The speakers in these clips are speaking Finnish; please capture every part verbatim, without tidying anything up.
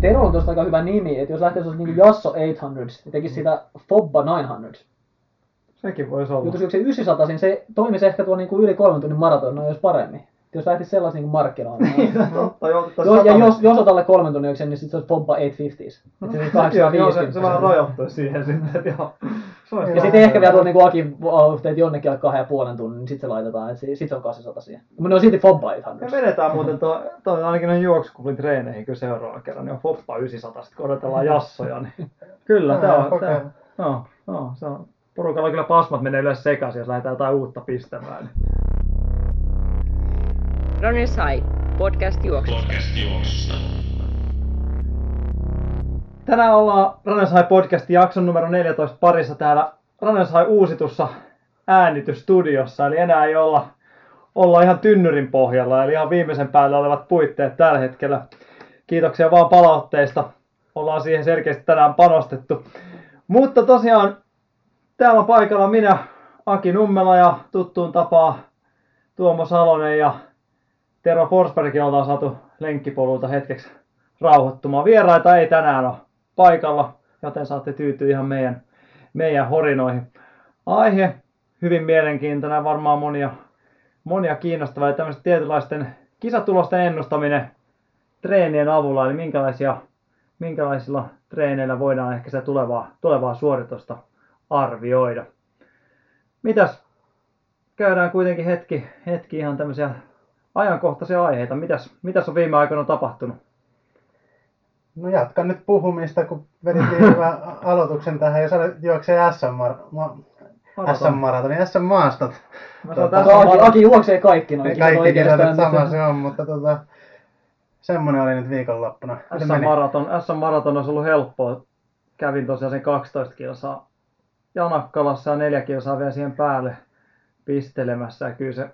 Tero on tuosta aika hyvä nimi, että jos lähtee niin Yasso kahdeksansataa ja tekisi sitä Fompa nine hundred. Sekin voisi olla. Jos yksi yhdeksänsataa, niin se toimisi ehkä tuo niinku yli kolmen tunnin maratona, jos paremmin. Jos lähtisi sellaisiin niin markkinoille. Niin, totta. Jo, ja jos, jos otalle kolmen tunnin yksi, niin sitten se olisi Fompa eight fifties. Että se on kahdeksansataa viisikymmentä. Se vähän rajoittuisi siihen sitten. Ja sitten ehkä vielä tuolla niinku Aki teet jonnekin alle kahden ja puolen tunnin, niin sitten se laitetaan, että sitten se on kahdeksansataa siihen. Mutta ne on silti Fompa eight hundred. Me vedetään muuten tuo, tuo ainakin noin juoksukuplin treeneihin kyllä seuraavalla kerran, niin on Fompa nine hundred, sitten kun odotellaan Yassoja. Niin. Kyllä, tämä on. Okay. Tää, no, no, se on. Porukalla kyllä pasmat menee yleensä sekaisin, jos lähdetään jotain uutta pistämään. Runner's High Podcast juoksusta. Tänään ollaan Runner's High Podcastin jakson numero fourteen parissa täällä Runner's High uusitussa äänitysstudiossa. Eli enää ei olla, olla ihan tynnyrin pohjalla, eli ihan viimeisen päällä olevat puitteet tällä hetkellä. Kiitoksia vaan palautteista. Ollaan siihen selkeästi tänään panostettu. Mutta tosiaan täällä on paikalla minä, Aki Nummela ja tuttuun tapaa Tuomo Salonen ja Tero Forsbergkin ollaan saatu lenkkipolulta hetkeksi rauhoittumaan. Vieraita ei tänään ole paikalla, joten saatte tyytyä ihan meidän, meidän horinoihin. Aihe hyvin mielenkiintoinen, varmaan monia, monia kiinnostavia. Tämmöisten tietynlaisten kisatulosten ennustaminen treenien avulla, eli minkälaisia, minkälaisilla treeneillä voidaan ehkä sitä tulevaa, tulevaa suoritusta arvioida. Mitäs? Käydään kuitenkin hetki, hetki ihan tämmöisiä ajankohtaisia aiheita. Mitäs, mitäs on viime aikoina tapahtunut? No jatkan nyt puhumista, kun vedittiin hyvän aloituksen tähän. Jos juoksee S M-maraton, niin S M-maastot. Aki juoksee kaikki noin. Kaikki kirjoitat sama se on, mutta tota, semmoinen oli nyt viikonloppuna. S M-maraton, S M-maraton olisi ollut helppoa. Kävin tosiaan sen kaksitoista kilsaa Janakkalassa ja neljä kilsaa vielä siihen päälle pistelemässä. Ja kyllä se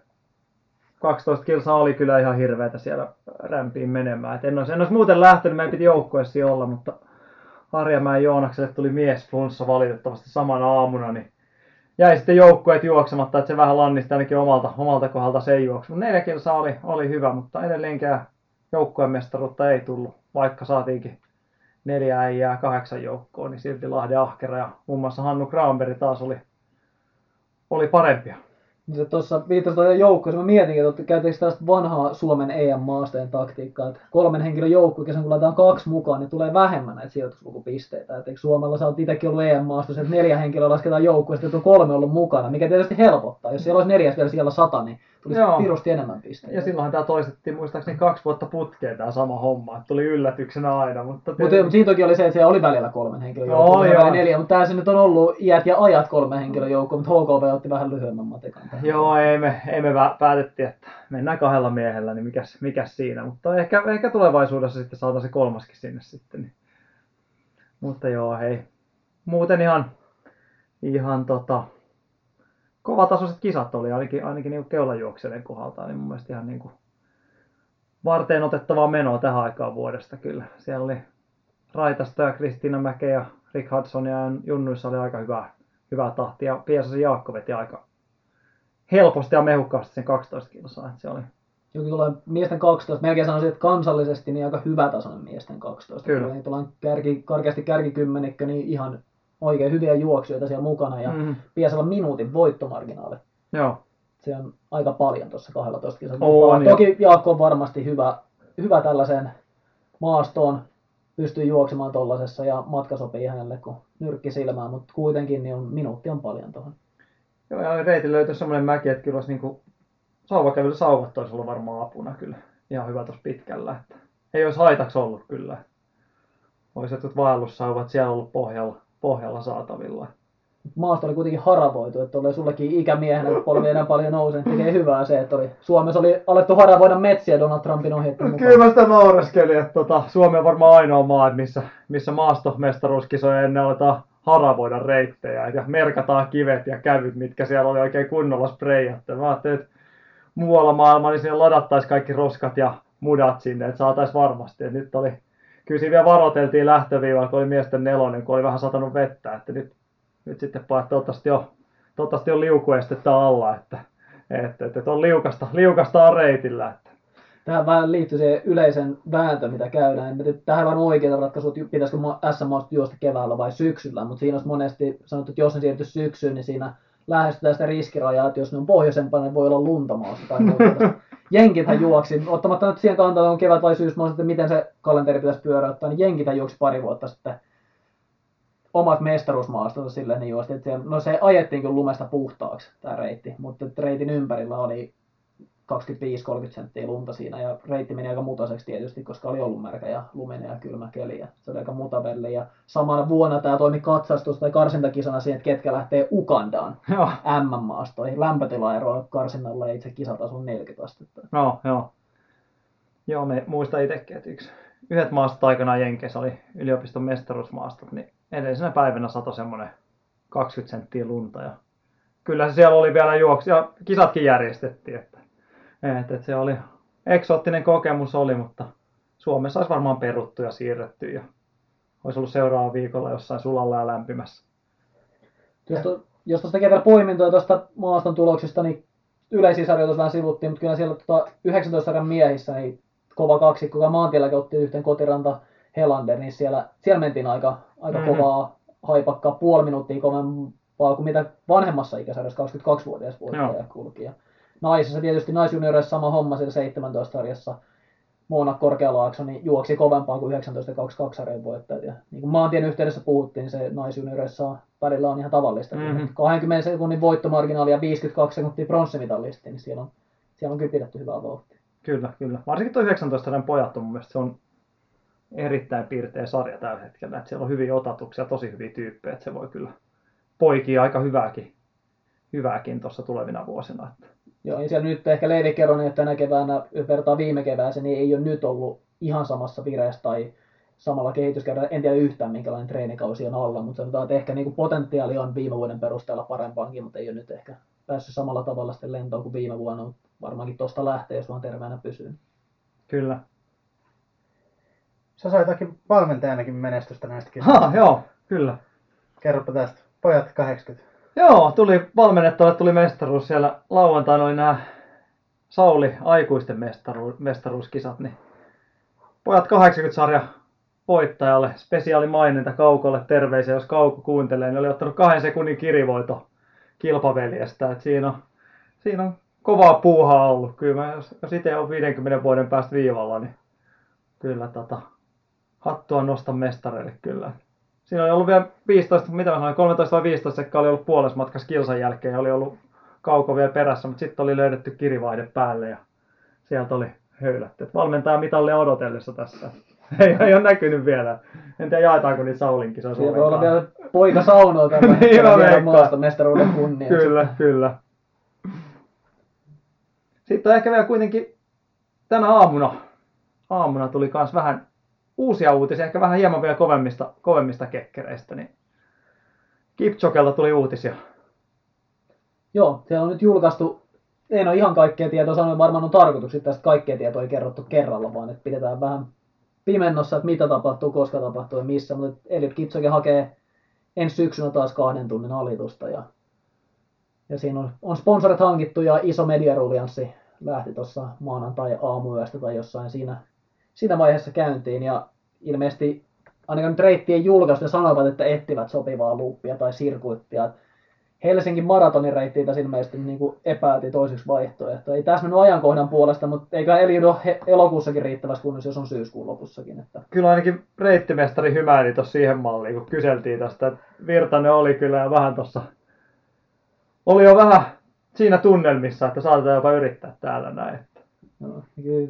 kaksitoista kilsaa oli kyllä ihan hirveätä siellä rämpiin menemään. Et en olisi, en olisi muuten lähtenyt, meidän piti joukkueessi olla, mutta Harjamäen Joonakselle tuli miesflunssa valitettavasti samana aamuna, niin jäi sitten joukkueet juoksematta, että se vähän lannisti ainakin omalta, omalta kohdalta sen juoksu. Neljä kilsaa oli, oli hyvä, mutta edelleenkään joukkueen mestaruutta ei tullut, vaikka saatiinkin neljä äijää kahdeksan joukkoon, niin silti Lahde Ahkera ja muun muassa Hannu Granberg taas oli, oli parempia. Se tuossa viittasi tuota joukkoon, mä mietin, että käytetäänkö tällaista vanhaa Suomen E M-maastojen taktiikkaa, että kolmen henkilön joukkoon, kun laitetaan kaksi mukaan, niin tulee vähemmän näitä sijoituslukupisteitä. Et eikö Suomella, sä oot itsekin ollut E M-maastossa, että neljä henkilöä lasketaan joukkoon, ja sitten on kolme ollut mukana, mikä tietysti helpottaa. Jos siellä olisi neljäs vielä siellä sata, niin tulisi pirusti enemmän pisteitä. Ja silloinhan tämä toistettiin muistaakseni kaksi vuotta putkeen tämä sama homma, että tuli yllätyksenä aina. Mutta te... Mut, siitä toki oli se, että se oli välillä kolmen henkilön joukkoon, no, neljä, mutta tässä nyt on ollut iät ja ajat kolmen henkilön joukkoon, mutta H K V otti vähän lyhyemmän matekan. Joo, ei me, ei me päätettiin, että mennään kahdella miehellä, niin mikäs, mikäs siinä, mutta ehkä, ehkä tulevaisuudessa sitten saadaan se kolmaskin sinne sitten. Niin. Mutta joo, hei. Muuten ihan, ihan tota, kovatasoiset kisat oli, ainakin, ainakin niin keulajuokselijan kohdalta, niin mun mielestä ihan niin kuin varteen otettavaa menoa tähän aikaan vuodesta kyllä. Siellä oli Raitasta ja Kristiina Mäkeä ja Rick Hudson ja junnuissa oli aika hyvää, hyvää tahtia. Piesasi Jaakko veti aika helposti ja mehukkaasti sen kaksitoista kilsaa, että se oli. Joku tulee miesten kaksitoista, melkein sanoisin, että kansallisesti niin aika hyvä tasoinen miesten kaksitoista. Kyllä. Niin tullaan kärki, karkeasti kärkikymmenikkö, niin ihan oikein hyviä juoksijoita siellä mukana ja mm-hmm. pitäisi olla minuutin voittomarginaali. Joo. Se on aika paljon tuossa kaksitoista kilsalla. Oh, niin. Toki Jaakko on varmasti hyvä, hyvä tällaiseen maastoon, pystyy juoksemaan tuollaisessa ja matka sopii hänelle kuin nyrkki silmään, mutta kuitenkin niin on, minuutti on paljon tuohon. Joo, ja reitin löytyi semmoinen mäki, että kyllä olisi niinku sauvakävely sauvat olisi ollut varmaan apuna kyllä. Ihan hyvä tuossa pitkällä, että ei olisi haitaksi ollut kyllä. Olisi jotkut vaellussauvat siellä ollut pohjalla, pohjalla saatavilla. Maasta oli kuitenkin haravoitu, että oli sullekin ikämiehenä, kun polvi enää paljon nousee, tekee hyvää se, että oli, Suomessa oli alettu haravoida metsiä Donald Trumpin ohjeiden mukaan. Kyllä mä sitä nauraskelin, että tota, Suomi on varmaan ainoa maa, missä, missä maastomestaruuskisoja ennen aletaan haravoida reittejä ja merkataan kivet ja kävyt, mitkä siellä oli oikein kunnolla sprayattu. Mä ajattelin, että muualla maailmaa niin sinne ladattaisiin kaikki roskat ja mudat sinne, että saataisiin varmasti. Et nyt oli, kyllä siinä vielä varoiteltiin lähtöviivalla, kun oli miesten nelonen, kun oli vähän satanut vettä. Että nyt, nyt sitten paat, toivottavasti on, toivottavasti on liukuestettä alla, että, että, että, että on liukasta, liukasta on reitillä. Että. Tähän vähän liittyy se yleisen vääntö, mitä käydään. Tähän on oikeita ratkaisuja, että pitäisikö S M-maastojuoksusta keväällä vai syksyllä, mutta siinä olisi monesti sanottu, että jos ne siirtyisi syksyyn, niin siinä lähestytään sitä riskirajaa, että jos ne on pohjoisempana, niin voi olla luntamaassa tai muuta. Jenkithän juoksi, ottamatta nyt siihen kantaa, on kevät vai syysmaassa, että miten se kalenteri pitäisi pyöräyttää, niin jenkithän juoksi pari vuotta sitten omat mestaruusmaastonsa silleen, niin juosti, että no se ajettiin kyllä lumesta puhtaaksi tämä reitti, mutta reitin ympärillä oli kaksikymmentäviisi kolmekymmentä senttiä lunta siinä ja reitti meni aika mutaiseksi tietysti, koska oli ollut märkä ja luminen ja kylmä keli ja se oli aika mutavelle ja samana vuonna tämä toimi katsastus tai karsintakisana siihen, että ketkä lähtee Ugandaan M M-maastoihin. Lämpötilaero karsinnalla ja itse kisataso on neljäkymmentä astetta. Joo, joo. Joo, me muistan itsekin, että yksi, yhdet maastot aikanaan Jenkeissä oli yliopiston mestaruusmaastot, niin edellisenä päivänä satoi semmoinen kaksikymmentä senttiä lunta ja kyllä se siellä oli vielä juoksi ja kisatkin järjestettiin. Että Et, et se oli eksoottinen kokemus oli, mutta Suomessa olisi varmaan peruttu ja siirretty ja olisi ollut seuraava viikolla jossain sulalla ja lämpimässä. Jos, jos tuosta tekee vielä poimintoja tuosta maaston tuloksista, niin yleisisarjoitus vähän sivuttiin, mutta kyllä siellä tuota yhdeksäntoista sarjan miehissä niin kova kaksikko, joka maantielläkin otti yhteen Kotiranta Helander, niin siellä, siellä mentiin aika, aika mm-hmm. kovaa haipakkaa, puoli minuuttia kovempaa kuin mitä vanhemmassa ikäsarjassa kaksikymmentäkaksivuotias voittaja kulki. Naisissa tietysti naisjunioreissa sama homma siellä seitsemäntoista sarjassa. Moona Korkealaakso niin juoksi kovempaa kuin yhdeksäntoista kaksikymmentäkaksi sarjan voittajat. Ja niin kuin maantien yhteydessä puhuttiin, se naisjunioreissa välillä on ihan tavallista. Mm-hmm. kaksikymmentä sekunnin voittomarginaali ja viisikymmentäkaksi sekuntia pronssimitalisti, niin siellä on, siellä on kyllä pidetty hyvää vauhtia. Kyllä, kyllä. Varsinkin tuo yhdeksäntoista sarjan pojat on mun mielestä se on erittäin piirteä sarja tällä hetkellä. Että siellä on hyviä otatuksia, tosi hyviä tyyppejä. Että se voi kyllä poikia aika hyvääkin, hyvääkin tuossa tulevina vuosina. Joo, niin siellä nyt ehkä Leevi Keronen, että tänä keväänä vertaa viime kevääseen, niin ei ole nyt ollut ihan samassa vireessä tai samalla kehityskäydellä. En tiedä yhtään, minkälainen treenikausi on alla, mutta sanotaan, että ehkä niin kuin potentiaali on viime vuoden perusteella parempaankin, mutta ei ole nyt ehkä päässyt samalla tavalla sitten lentoon kuin viime vuonna, mutta varmaankin tuosta lähtee, jos vaan terveenä pysyy. Kyllä. Sä sait jotakin valmentajanakin menestystä näistäkin. Ha, joo, kyllä. Kerropa tästä. Pojat kahdeksankymmentä. Joo, tuli valmennettavalle tuli mestaruus siellä. Lauantaina oli nämä Sauli aikuisten mestaru, mestaruuskisat, niin pojat kahdeksankymmentä sarja voittajalle spesiaali maininta Kaukolle terveisiä, jos Kauko kuuntelee, niin oli ottanut kahden sekunnin kirivoito kilpaveljestä, että siinä on, siinä on kovaa puuhaa ollut. Kyllä mä, jos, jos itse on viidenkymmenen vuoden päästä viivalla, niin kyllä tota, hattua nostan mestareille kyllä. Siinä oli ollut vielä viisitoista, mitä mä sanoin, kolmetoista vai viisitoista sekka oli ollut puolessa matkassa kilsan jälkeen ja oli ollut Kauko vielä perässä, mutta sitten oli löydetty kirivaihde päälle ja sieltä oli höylätty. Et valmentaja mitallia odotellessa tässä. Ei, ei ole näkynyt vielä. En tiedä jaetaanko niitä Saulinkin. Se on siellä voi olla vielä poika saunoa tämän niin maasta mestaruuden kunnia. Kyllä, kyllä. Sitten ehkä vielä kuitenkin tänä aamuna, aamuna tuli myös vähän uusia uutisia, ehkä vähän hieman vielä kovemmista, kovemmista kekkereistä, niin Kipchogelta tuli uutisia. Joo, siellä on nyt julkaistu, en ole ihan kaikkea tietoa sanoin, varmaan on tarkoitus, että tästä kaikkea tietoa ei kerrottu kerralla, vaan että pidetään vähän pimennossa, että mitä tapahtuu, koska tapahtuu ja missä, mutta eli Kipchoge hakee ensi syksynä taas kahden tunnin alitusta ja, ja siinä on, on sponsorit hankittu ja iso mediarulianssi lähti tuossa maanantai aamuyöstä tai jossain siinä Siinä vaiheessa käyntiin ja ilmeisesti ainakaan nyt reittien julkaisuja sanoivat, että etsivät sopivaa luuppia tai sirkuittia. Helsinki-maratonin reittiä tässä ilmeisesti niin kuin epäätiin toiseksi vaihtoehto. Ei tässä mennyt ajankohdan puolesta, mutta eikä Eliudi ole elokuussakin riittävässä kunnossa, jos on syyskuun lopussakin. Että. Kyllä ainakin reittimestari hymäili tuossa siihen malliin, kun kyseltiin tästä. Virtanen oli kyllä vähän tuossa, oli jo vähän siinä tunnelmissa, että saatetaan jopa yrittää täällä näin. No, kyllä.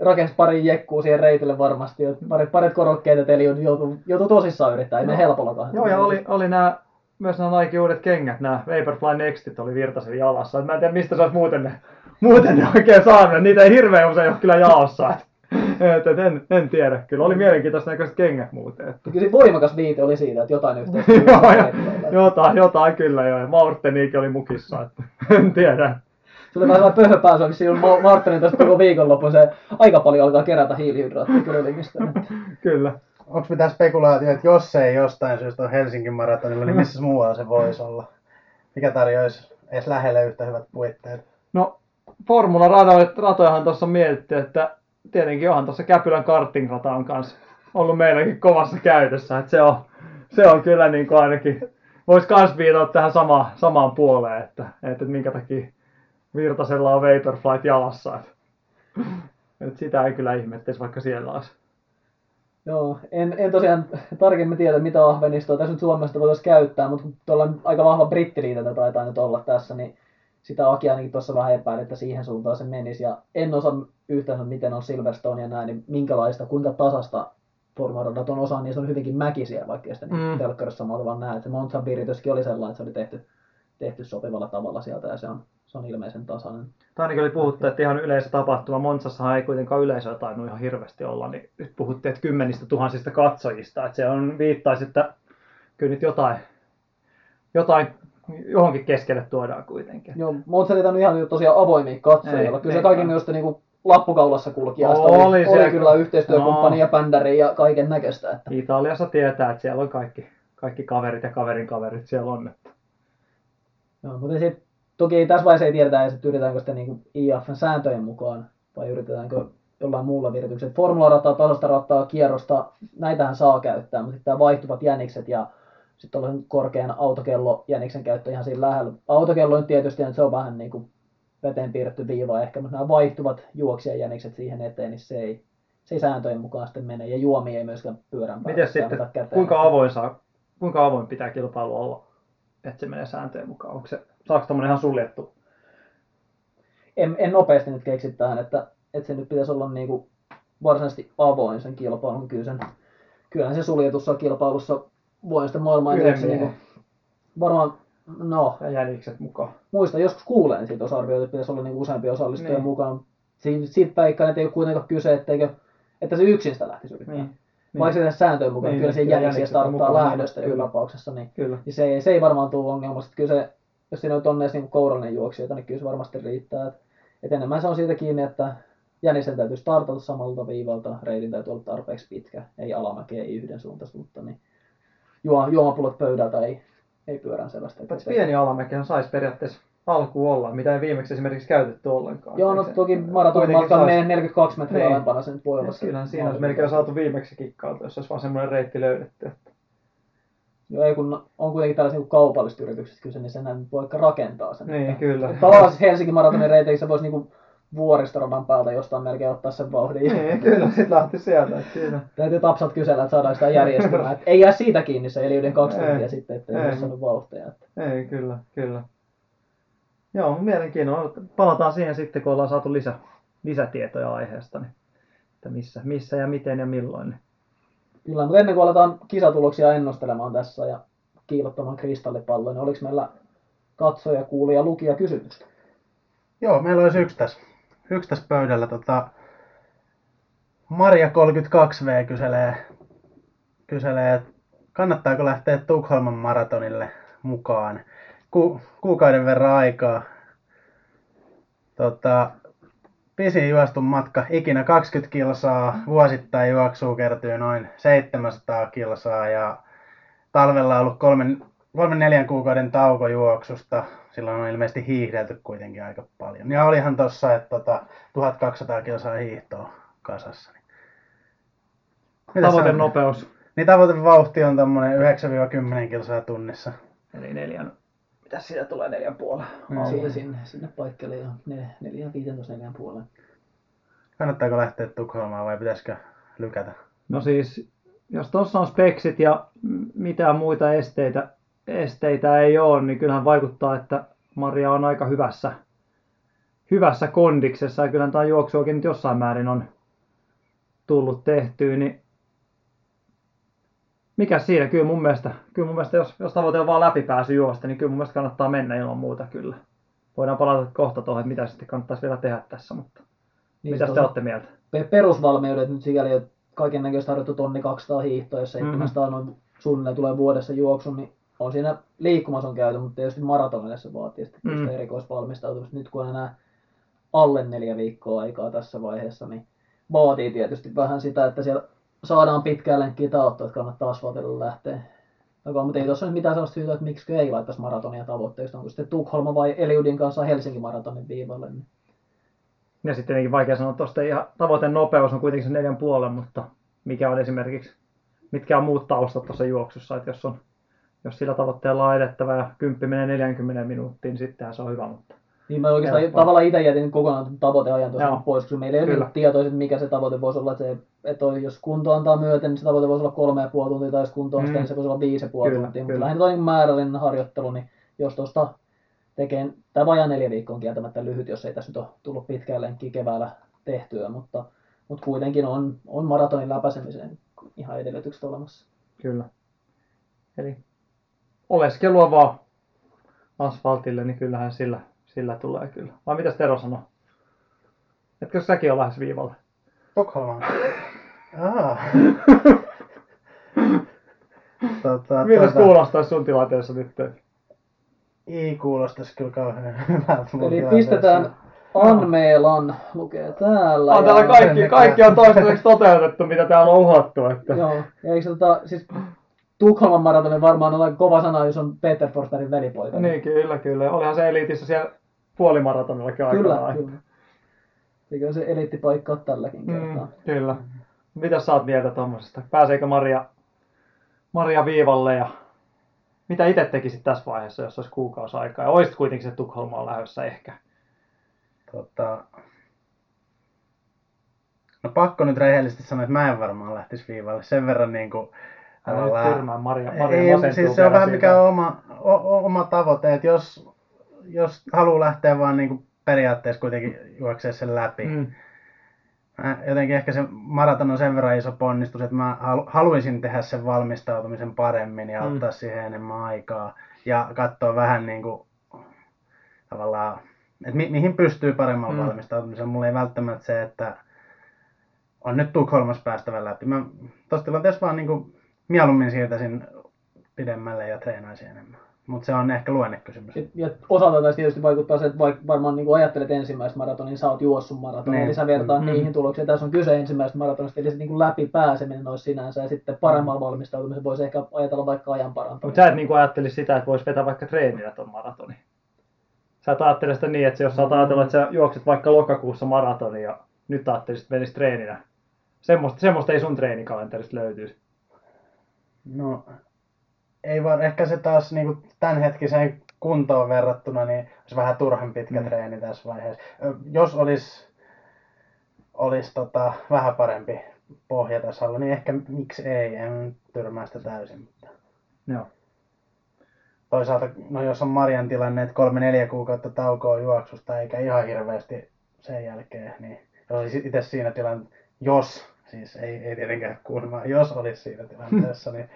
Rakensi pari jekkuu siihen reitille varmasti, parit, parit korokkeet, eli joutuu, joutuu tosissaan yrittää, ei mene helpolla kahden. Joo, ja oli, oli nämä, myös nämä Nike uudet kengät, nämä Vaporfly Nextit oli Virtasen jalassa. Mä en tiedä, mistä sä oot muuten ne, muuten ne oikein saanut, niitä ei hirveän usein ole kyllä jaossa. Et, et en, en tiedä, kyllä oli mielenkiintoista näköiset kengät muuten. Että. Kyllä voimakas viite oli siitä, että jotain yhteistä. joo, ja, jotain, jotain kyllä joo, ja Martiniikki oli mukissa, että en tiedä. Tulee vähän sellainen pöhöpäänsä, kun siinä on Martinin tästä koko viikonloppuun, se aika paljon alkaa kerätä hiilihydraattia kylmistä. Kyllä. Onko mitään spekulaatioita, että jos se ei jostain syystä ole Helsingin maratonilla, niin missä muualla se voisi olla? Mikä tarjoaisi edes lähelle yhtä hyvät puitteet? No, formularatojahan tuossa mietittiin, että tietenkin onhan tuossa Käpylän karttingrata on kanssa ollut meilläkin kovassa käytössä. Että se, on, se on kyllä niin kuin ainakin, voisi myös viitata tähän sama, samaan puoleen, että, että minkä takia Virtasella on Vaporflyt jalassa. Että, että sitä ei kyllä ihmettelisi, vaikka siellä olisi. Joo, en, en tosiaan tarkemmin tiedä, mitä ahvenistoa tässä nyt Suomesta voitaisiin käyttää, mutta tuolla on aika vahva brittiliitätä taitaa nyt olla tässä, niin sitä Aki ainakin tuossa vähän epäili, että siihen suuntaan se menisi. Ja en osaa yhtään, miten on Silverstone ja näin, niin minkälaista, kuinka tasasta formaraton osa, niin se on hyvinkin mäkisiä, vaikkei sitä niin mm. telkkarissa samalla vaan näe. Se Monzan virityskin oli sellainen, että se oli tehty, tehty sopivalla tavalla sieltä ja se on, se on ilmeisen tasainen. Tämä ainakin oli puhuttu, että ihan yleisötapahtuma. Monzassahan ei kuitenkaan yleisöä tainnut ihan hirveästi olla, niin nyt puhuttiin, että kymmenistä tuhansista katsojista. Että se on viittaisi, että kyllä nyt jotain, jotain johonkin keskelle tuodaan kuitenkin. Joo, Monzassa on ihan tosiaan avoimia katsojilla. Kyllä se kaiken myöstä niin lappukaulassa kulkijasta oli, oli, oli kyllä yhteistyökumppani no. ja bändäri ja kaiken näköistä. Että. Italiassa tietää, että siellä on kaikki, kaikki kaverit ja kaverin kaverit siellä on. Että. Joo, mutta sitten toki tässä vaiheessa ei tiedetä, että yritetäänkö sitä niin I F:n sääntöjen mukaan vai yritetäänkö jollain muulla viritykset. Formularataa, tasasta rattaa, kierrosta, näitähän saa käyttää, mutta tämä vaihtuvat jänikset ja sitten tuollaisen korkean autokello jäniksen käyttö ihan siinä lähellä. Autokello nyt tietysti, että se on vähän niin kuin veteen piirretty viiva ehkä, mutta nämä vaihtuvat juoksijajänikset siihen eteen, niin se ei, se ei sääntöjen mukaan sitten mene ja juomi ei myöskään pyörän päälle. Miten sitten, käteen. Kuinka avoin saa, kuinka avoin pitää kilpailu olla, että se menee sääntöjen mukaan? Onko se, saako tämmöinen ihan suljettu? En, en nopeasti nyt keksi tähän, että, että se nyt pitäisi olla niin kuin varsinaisesti avoin sen kilpailun. Kyllä sen, kyllähän se suljetussa kilpailussa voi sitten maailmaa niin varmaan. No, ja jänikset mukaan. Muista, joskus kuuleen siitä osa-arvioita, että pitäisi olla niin useampi osallistuja niin. mukaan. Siitä päikkaan, että ei ole kuitenkaan kyse, etteikö, että se yksin sitä lähtisi yrittää. Niin. Vaikka se sääntöön mukaan, niin. kyllä se jäniksiä tarttaa lähdöstä joka tapauksessa. Niin, niin se, ei, se ei varmaan tule ongelmasta. Kyllä se, jos siinä on tonneessa niin kourallinen juoksijoita, niin kyllä se varmasti riittää. Et, et enemmän se on siitä kiinni, että jänisen täytyy startata samalta viivalta, reitin täytyy olla tarpeeksi pitkä, ei alamäkeä, ei yhdensuuntaisuutta. Niin juomapulot pöydältä ei... Ei pyörän sellaista. Paitsi pieni alamäkihän saisi periaatteessa alkuun olla, mitä ei viimeksi esimerkiksi käytetty ollenkaan. Joo, no toki maratonmatkaan menee neljäkymmentäkaksi metriä niin. alempana, se nyt voi olla. Kyllähän siinä olisi melkein saatu viimeksi kikkailta, jos olisi vaan semmoinen reitti löydetty. Joo, ei kun on kuitenkin tällaiset niin kaupalliset yritykset kyse, niin senhän nyt voi vaikka rakentaa sen. Niin, että, kyllä. Että tavallisesti Helsinki-maratonin reiteissä voisi niin kuin vuoristoradan päältä jostain melkein ottaa sen vauhdin. Niin, kyllä, sit lähti sieltä. Kyllä. Täytyy tapsat kysellä, että saadaan sitä järjestelmää. Ei jää siitä kiinni se, eli yli kaksi tuntia sitten, ettei ole saanut vauhteja. Ei, kyllä, kyllä. Joo, mielenkiinnolla. Palataan siihen sitten, kun ollaan saatu lisä, lisätietoja aiheesta. Niin, että missä, missä ja miten ja milloin. Niin. Kyllä, mutta ennen kuin aletaan kisatuloksia ennustelemaan tässä ja kiilottamaan kristallipalloja, niin oliko meillä katsoja, kuulija, lukija kysymystä? Joo, meillä olisi yksi tässä. Yksi tässä pöydällä. Tota, Marja kolmekymmentäkaksi V kyselee, kyselee, että kannattaako lähteä Tukholman maratonille mukaan. Ku, kuukauden verran aikaa. Tota, pisin juostun matka ikinä kaksikymmentä kilsaa. Vuosittain juoksua kertyy noin seitsemänsataa kilsaa. Ja talvella on ollut kolmen, kolmen neljän kuukauden tauko juoksusta. Silloin on ilmeisesti hiihdelty kuitenkin aika paljon. Ja olihan tossa, että tota, tuhatkaksisataa kilsaa hiihtoa kasassa. Tavoitenopeus. Niin tavoitevauhti on tommonen yhdeksän kymmenen kilsaa tunnissa. Eli neljän, mitä siitä tulee neljän puolella? Mm. Sinne, sinne, sinne paikkeelle jo neljän, viidentoista neljän puolella. Kannattaako lähteä Tukholmaan vai pitäisikö lykätä? No siis, jos tossa on speksit ja mitään muita esteitä, Esteitä ei ole, niin kyllähän vaikuttaa, että Maria on aika hyvässä, hyvässä kondiksessa. Ja kyllähän tämä juoksuakin nyt jossain määrin on tullut tehtyä. Niin mikä siinä? Kyllä mun mielestä, kyllä mun mielestä jos, jos tavoite on vaan läpipääsy juosta, niin kyllä mun mielestä kannattaa mennä ilman muuta kyllä. Voidaan palata kohta tuohon, että mitä sitten kannattaisi vielä tehdä tässä. Mutta niin, mitä te olette mieltä? Perusvalmiudet nyt sikäli on kaiken näköistä harjoittu tonni kaksisataa hiihtoa, jos seitsemänsataa mm-hmm. noin suunnilleen tulee vuodessa juoksun, niin on siinä liikkumassa on käyty, mutta tietysti maratonille se vaatii sitten mm. erikoisvalmistautumista. Nyt kun on enää alle neljä viikkoa aikaa tässä vaiheessa, niin vaatii tietysti vähän sitä, että siellä saadaan pitkään lenkkiä tauttua, että kannattaa asfaltille lähteä. No, mutta ei tuossa nyt mitään sellaista syytä, että miksi ei laittaisi maratonia tavoitteista. Onko sitten Tukholma vai Eliudin kanssa Helsinki-maratonin viivalle, niin Ja sitten tietenkin vaikea sanoa tuosta ihan tavoitenopeus on kuitenkin se neljän puolen, mutta mikä on esimerkiksi, mitkä on muut taustat tuossa juoksussa, että jos on jos sillä tavoitteella on edettävä ja kymppi menee neljäkymmentä minuuttiin, niin sittenhän se on hyvä, mutta... Niin mä oikeastaan helppoa. Tavallaan itse jätin kokonaan tavoiteajan tuossa pois, koska meillä ei ole tietoa, että mikä se tavoite voisi olla. Että, se, että jos kunto antaa myöten, niin se tavoite voisi olla kolme ja puoli tuntia, tai jos kunto on mm. sitten, niin se voisi olla viisi ja puoli kyllä, tuntia. Mutta lähinnä toinen määrällinen harjoittelu, niin jos tuosta tekee... Tämä vajaa neljä viikkoa on kieltämättä lyhyt, jos ei tässä nyt ole tullut pitkään lenkkiä keväällä tehtyä, mutta, mutta kuitenkin on, on maratonin läpäisemiseen ihan edellytykset olemassa. Kyllä. Eli oleskelua vaan asfaltille, niin kyllähän sillä... Sillä tulee kyllä. Vai mitäs Tero sanoo? Etkö säkin ole lähes viivalle? Tukholman. Ah. tota, Miltäs tuota... kuulostais sun tilanteessa nyt? Ei kuulostais kyllä kauhean hyvältä. Eli pistetään Anmeelan, lukee täällä. On täällä kaikki, kaikki on toistaiseksi toteutettu, mitä täällä on uhattu. Että... Joo, ja eikö tota, siis... Tukholman maratonin varmaan on kova sana, jos on Peter Forsbergin velipoika. Niin, kyllä, kyllä. Olihan se eliitissä siellä puolimaratonillakin aikanaan. Kyllä, kyllä. Eikä se eliittipaikka ole tälläkin kertaa. Mm, kyllä. Mitä sä oot mieltä tommosesta? Pääseekö Marja, Marja viivalle? Ja... Mitä itse tekisit tässä vaiheessa, jos olisi kuukausi aikaa? Ja olisit kuitenkin se Tukholmaan lähdössä ehkä. Tota... No pakko nyt rehellisesti sanoa, että mä en varmaan lähtisi viivalle. Sen verran niinku... Tyrmää, Marja, Marja ei, siis se on vähän siitä. Mikä on oma, o, oma tavoite, että jos, jos haluaa lähteä vaan niinku periaatteessa kuitenkin juoksemaan sen läpi. Mm. Mä jotenkin ehkä se maraton on sen verran iso ponnistus, että mä halu, haluaisin tehdä sen valmistautumisen paremmin ja mm. ottaa siihen enemmän aikaa ja katsoa vähän niinku tavallaan, että mi, mihin pystyy paremman mm. valmistautumisen. Mulla ei välttämättä se, että on nyt Tukholmassa päästävä läpi. Mä tossa tilanteessa vaan niinku... Mieluummin siirtäisin pidemmälle ja treenaisin enemmän. Mutta se on ehkä luonnekysymys. Ja, ja osalta tässä tietysti vaikuttaa se, että vaikka varmaan niin ajattelet ensimmäistä maratonia, sä oot juossut maratonia, niin. Eli sä vertaat mm-hmm. niihin tuloksiin. Tässä on kyse ensimmäisestä maratonista, eli se niin läpi pääseminen olisi sinänsä, ja sitten paremmalla valmistautumisen voisi ehkä ajatella vaikka ajan parantamista. Mutta sä et niin ajattelisi sitä, että voisi vetää vaikka treenillä ton maratonin. Sä et ajattele sitä niin, että jos sä ajatella, että sä juokset vaikka lokakuussa maratonin, ja nyt ajattelisit, että menisi treeninä. Semmosta, semmosta ei sun treenikalenterista löytyisi. No, ei vaan, ehkä se taas niin kuin tämänhetkiseen kuntoon verrattuna, niin olisi vähän turhan pitkä mm. treeni tässä vaiheessa. Jos olisi, olisi tota, vähän parempi pohja tässä alla, niin ehkä miksi ei, en tyrmää sitä täysin. Mutta... Joo. Toisaalta, no jos on Marjan tilanne, että kolme neljä kuukautta taukoa juoksusta, eikä ihan hirveästi sen jälkeen, niin olisi itse siinä tilanne, jos... Siis ei, ei tietenkään kuulemma, jos olisi siinä tilanteessa, niin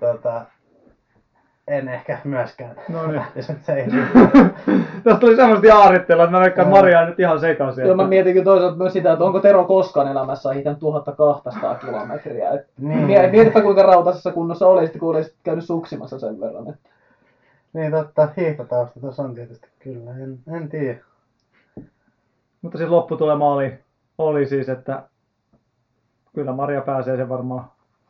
tota, en ehkä myöskään. No niin. Tästä tuli semmoista jaarittelua, että mä veikkaan Marjaa nyt ihan sekaisin. Joo, mä mietin kyllä toisaalta myös sitä, että onko Tero koskaan elämässä hiihtänyt tuhat kaksisataa kilometriä. Niin. Mietitpä kuinka rautasessa kunnossa olisit, kun olisit käynyt suksimassa sen verran. Että... Niin totta, hiihtotausta tuossa on tietysti kyllä, en, en tiedä. Mutta siis lopputulema oli, oli siis, että... Kyllä Marja pääsee sen varmaan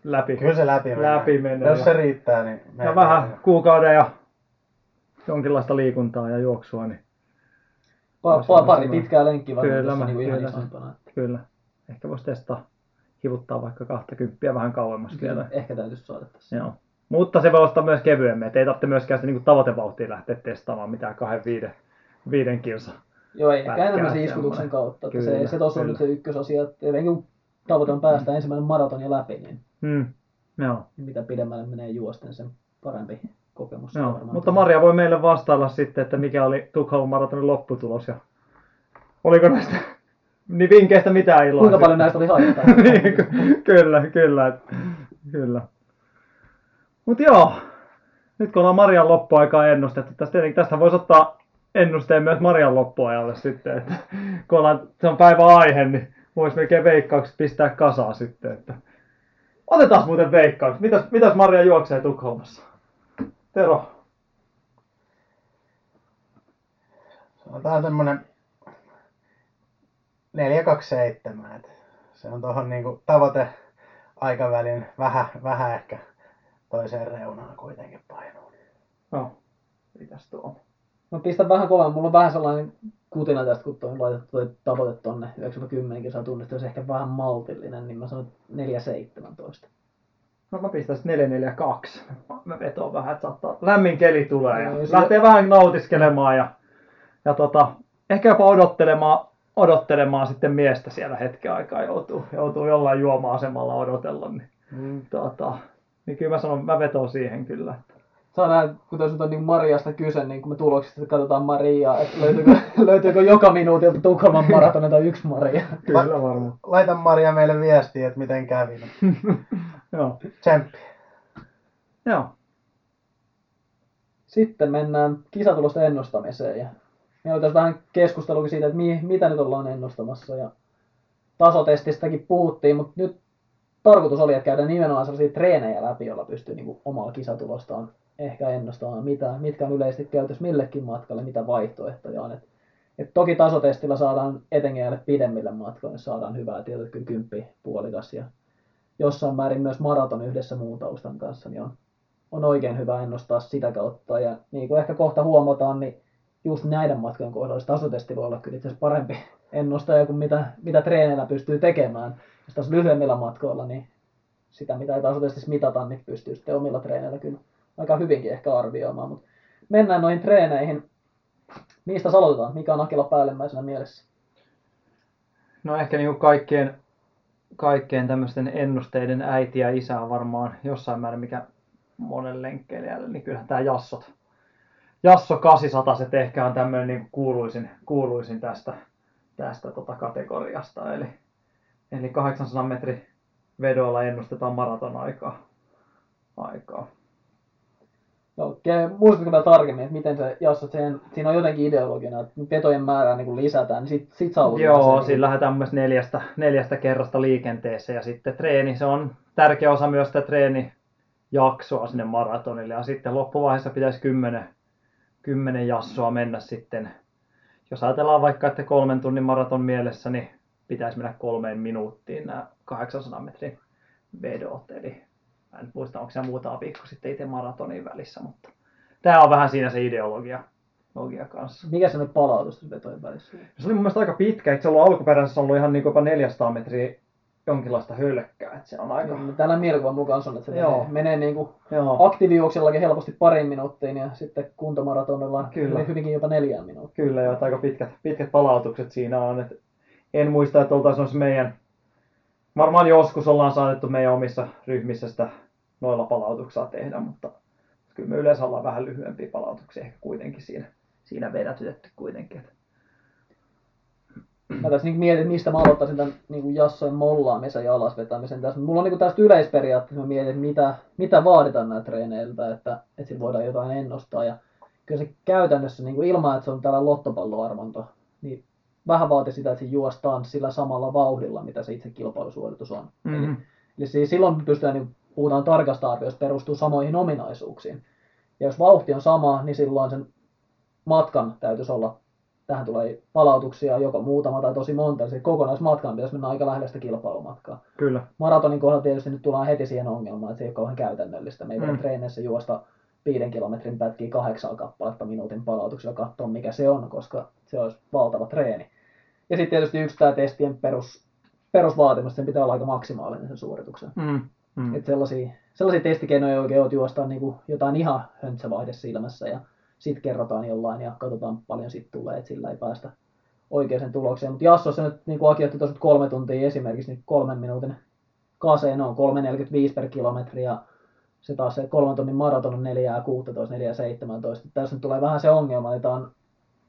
läpi. Kyllä se läpi menee. Läpi menee. Jos se riittää, niin... Ja vähän mennä. Kuukauden ja jonkinlaista liikuntaa ja juoksua, niin... Pa- pa- pari pitkää lenkkiä varmaan tässä niin ihan isompana. Kyllä. Ehkä voisi testaa hivuttaa vaikka kaksikymmentä vähän kauemmas kyllä, vielä. Ehkä täytyisi saada tässä. Joo. Mutta se voi ostaa myös kevyemmin. Et ei tarvitse myöskään sitä niin tavoitevauhtia lähteä testaamaan mitään kahden viiden, viiden kilsa. Joo, ei ehkä enemmän se iskutuksen kautta. Kyllä, se se tuossa on nyt se ykkösasia. Tavoite on päästä mm. ensimmäinen maratonia läpi, niin mm. Joo. Mitä pidemmälle menee juosten, sen parempi kokemus. Joo. Mutta tulee. Marja voi meille vastailla sitten, että mikä oli Tukholman maratonin lopputulos. Ja... Oliko näistä niin vinkeistä mitään iloa? Kuinka paljon näistä oli haittaa? kyllä, kyllä. kyllä. Mutta joo, nyt kun ollaan Marjan loppuaikaa ennustettu, tästä voisi ottaa ennusteen myös Marjan loppuajalle sitten. Että, kun ollaan, se on päivän aihe, niin... Voisi melkein veikkaukset pistää kasaa sitten, että... Otetaan muuten veikkaukset. Mitäs, mitäs Marja juoksee Tukholmassa? Tero? Sanotaan semmonen... neljä kaksikymmentäseitsemän, että se on tohon niinku tavoiteaikavälin vähän, vähän ehkä toiseen reunaan kuitenkin painuu. No, mitäs tuo on? No pistän vähän kovaa, mulla on vähän sellainen... kutena tästä, kun on laitettu toi tavoite tuonne yhdeksän kymmenen kisaa tunnista, jos ehkä vähän maltillinen, niin mä sanon neljä seitsemäntoista. No mä pistäisin neljä neljä kaksi. Mä vetoon vähän, että saattaa lämmin keli tulee ja no, lähtee se... vähän nautiskelemaan ja, ja tota, ehkä jopa odottelemaan, odottelemaan sitten miestä siellä hetken aikaa joutuu, joutuu jollain juoma-asemalla odotella. Niin, mm. tota, niin kyllä mä sanon, mä vetoon siihen kyllä. Saa nähdä, kun tässä on niin Marjasta kyse, niin kun me tuloksista katsotaan Mariaa, että löytyykö, löytyykö joka minuutilta Tukholman maratonin tai yksi Maria. Kyllä varmaan. Laita Maria meille viestiä, että miten kävi. Joo. Tsemppi. Joo. Sitten mennään kisatulosta ennustamiseen. Ja meillä on tässä vähän keskustelukin siitä, että mi- mitä nyt ollaan ennustamassa. Ja tasotestistäkin puhuttiin, mutta nyt tarkoitus oli, että käydään nimenomaan sellaisia treenejä läpi, joilla pystyy niin kuin omaa kisatulostaan ehkä ennustamaan, mitä, mitkä on yleisesti käytössä millekin matkalle, mitä vaihtoehtoja on. Et, et toki tasotestillä saadaan etenkin näille pidemmille matkoille, saadaan hyvää tietoa, kyllä kymppipuolikas ja jossain määrin myös maraton yhdessä muun taustan kanssa, niin on, on oikein hyvä ennustaa sitä kautta. Ja niin kuin ehkä kohta huomataan, niin just näiden matkojen kohdalla tasotesti voi olla kyllä itse asiassa parempi ennustaja kuin mitä, mitä treeneillä pystyy tekemään. Jos taas lyhyemmillä matkoilla, niin sitä mitä ei tasotestissä mitata, niin pystyy sitten omilla treeneillä kyllä aika hyvinkin ehkä arvioimaan, mutta mennään noihin treeneihin. Niistä aloitetaan? Mikä on Akilla päällimmäisenä mielessä? No ehkä niin kuin kaikkien, kaikkien tämmöisten ennusteiden äiti ja isä on varmaan jossain määrin, mikä monen lenkkeilijälle, niin kyllähän tämä jassot. Jasso kahdeksansataset ehkä on tämmöinen niin kuuluisin, kuuluisin tästä, tästä tota kategoriasta, eli, eli kahdeksansadan metrin vedolla ennustetaan maraton aikaa. aikaa. Okei, muistatko vielä tarkemmin, että miten se jassot, siinä on jotenkin ideologiana, että petojen määrää niin lisätään, niin sit, sit saavutaan. Joo, siinä lähdetään myös neljästä, neljästä kerrasta liikenteessä ja sitten treeni, se on tärkeä osa myös sitä treenijaksoa sinne maratonille ja sitten loppuvaiheessa pitäisi kymmenen, kymmenen jassoa mennä sitten. Jos ajatellaan vaikka, että kolmen tunnin maraton mielessä, niin pitäisi mennä kolmeen minuuttiin nämä kahdeksansadan metrin vedot, eli mä en muista, onko se muutama viikko sitten itse maratonin välissä, mutta tämä on vähän siinä se ideologia logia kanssa. Mikä se nyt palautus vetojen välissä? Se oli mun mielestä aika pitkä, eikö se ollut alkuperäisessä ollut ihan niin kuin jopa neljäsataa metriä jonkinlaista hölkkää, että se on aika... No, tällä mielikuvan mukaan on, että se Joo. menee, menee niin kuin aktiivijuoksellakin helposti pariin minuuttiin ja sitten kuntomaratonilla Kyllä. hyvinkin jopa neljään minuuttiin. Kyllä, ja aika pitkät, pitkät palautukset siinä on, että en muista, että oltaisiin olisi meidän... Varmaan joskus ollaan saatettu meidän omissa ryhmissä sitä noilla palautuksia tehdä, mutta kyllä me yleensä ollaan vähän lyhyempiä palautuksia ehkä kuitenkin siinä, siinä vedätytetty kuitenkin. Mä tässä niin mietin, mistä mä aloittaisin tämän niin jassojen mollaamisen ja alasvetämisen tässä. Mulla on niin tästä yleisperiaatteessa, mä mietin, mitä, mitä vaaditaan näitä treeneiltä, että, että sillä voidaan jotain ennustaa. Ja kyllä se käytännössä niin ilman, että se on tällainen lottopalloarvonta, niin vähän vaati sitä, että se juostaan sillä samalla vauhdilla, mitä se itse kilpailusuoritus on. Mm-hmm. Eli, eli siis silloin pystytään, niin puhutaan tarkasta arviosta, perustuu samoihin ominaisuuksiin. Ja jos vauhti on sama, niin silloin sen matkan täytyisi olla, tähän tulee palautuksia joko muutama tai tosi monta, eli kokonaismatkaan pitäisi mennä aika lähellä sitä kilpailumatkaa. Kyllä. Maratonin kohdalla tietysti nyt tullaan heti siihen ongelmaan, että se ei ole kauhean käytännöllistä. Me ei voida mm. treeneissä juosta viiden kilometrin pätkiä kahdeksaa kappaletta minuutin palautuksella katsoa, mikä se on, koska se olisi valtava treeni. Ja sitten tietysti yksi tämä testien perus, perusvaatimus, sen pitää olla aika maksimaalinen sen suorituksen. Mm, mm. Että sellaisia, sellaisia testikeinoja ei oikein ole juostaa niin jotain ihan höntsävaihde silmässä ja sitten kerrotaan jollain ja katsotaan paljon sitten tulee, että sillä ei päästä oikeaan tulokseen. Mutta Jassossa nyt, niin kuin Aki otti tuossa kolme tuntia esimerkiksi, niin kolmen minuutin kaseen on kolme neljäkymmentäviisi per kilometri ja se taas se kolmen tunnin maraton on neljä kuusitoista, neljä seitsemäntoista. Tässä nyt tulee vähän se ongelma, että tämä on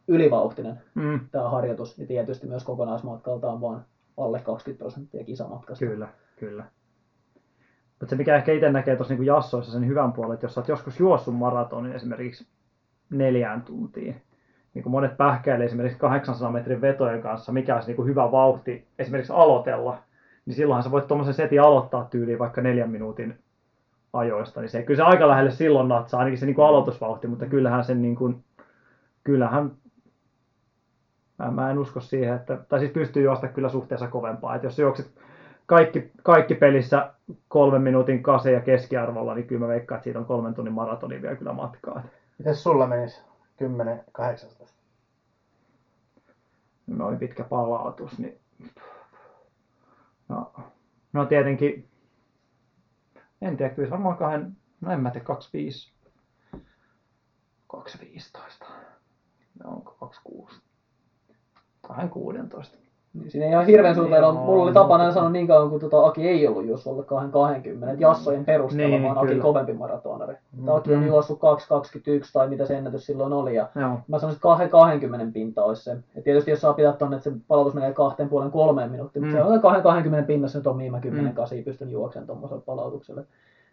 ylivauhtinen mm. tämä harjoitus ja tietysti myös kokonaismatkaltaan vaan alle kaksikymmentä prosenttia kisamatkasta. Kyllä, kyllä. Mutta se mikä ehkä itse näkee tuossa niin jassoissa sen hyvän puolen, että jos olet joskus juossut maratonin esimerkiksi neljään tuntiin, niin kuin monet pähkäilee esimerkiksi kahdeksansadan metrin vetojen kanssa, mikä olisi niin kuin hyvä vauhti esimerkiksi aloitella, niin silloinhan sä voit tuommoisen setin aloittaa tyyliin vaikka neljän minuutin ajoista, niin se, kyllä se aika lähelle silloin natsaa, ainakin se niin kuin aloitusvauhti, mutta kyllähän sen niin kuin, kyllähän mä en usko siihen, että, tai siis pystyy juosta kyllä suhteessa kovempaa, että jos juokset kaikki, kaikki pelissä kolmen minuutin kase ja keskiarvolla, niin kyllä mä veikkaan, että siitä on kolmen tunnin maratoni vielä kyllä matkaa. Mites sulla menisi kymmenen kahdeksantoista? noin pitkä palautus, niin no, no tietenkin, en tiedä, kyllä varmaan kahden, no en mä tiedä, kaksi viisitoista, onko kaksi kuusi, kaksi kuusitoista. Niin siinä ei ihan hirveän suuntaan ole. Mulla oli tapana sanoa niin kauan, kun tuota Aki ei ollut juossut alle kaksi kaksikymmentä. Jassojen perusteella, niin, vaan Aki kovempi maratonari. Mm-hmm. Aki on juossut kaksi kaksikymmentäyksi tai mitä se ennätys silloin oli. Ja mä sanoisin, että kaksi kaksikymmentä pinta olisi se. Ja tietysti jos saa pitää tuonne, että se palautus menee kahteen puolen kolmeen minuuttiin, mutta mm. kaksi kaksikymmentä pinnassa nyt on niin mä kymmenen kahdeksan mm. pystyn juoksemaan tuommoiselle palautukselle.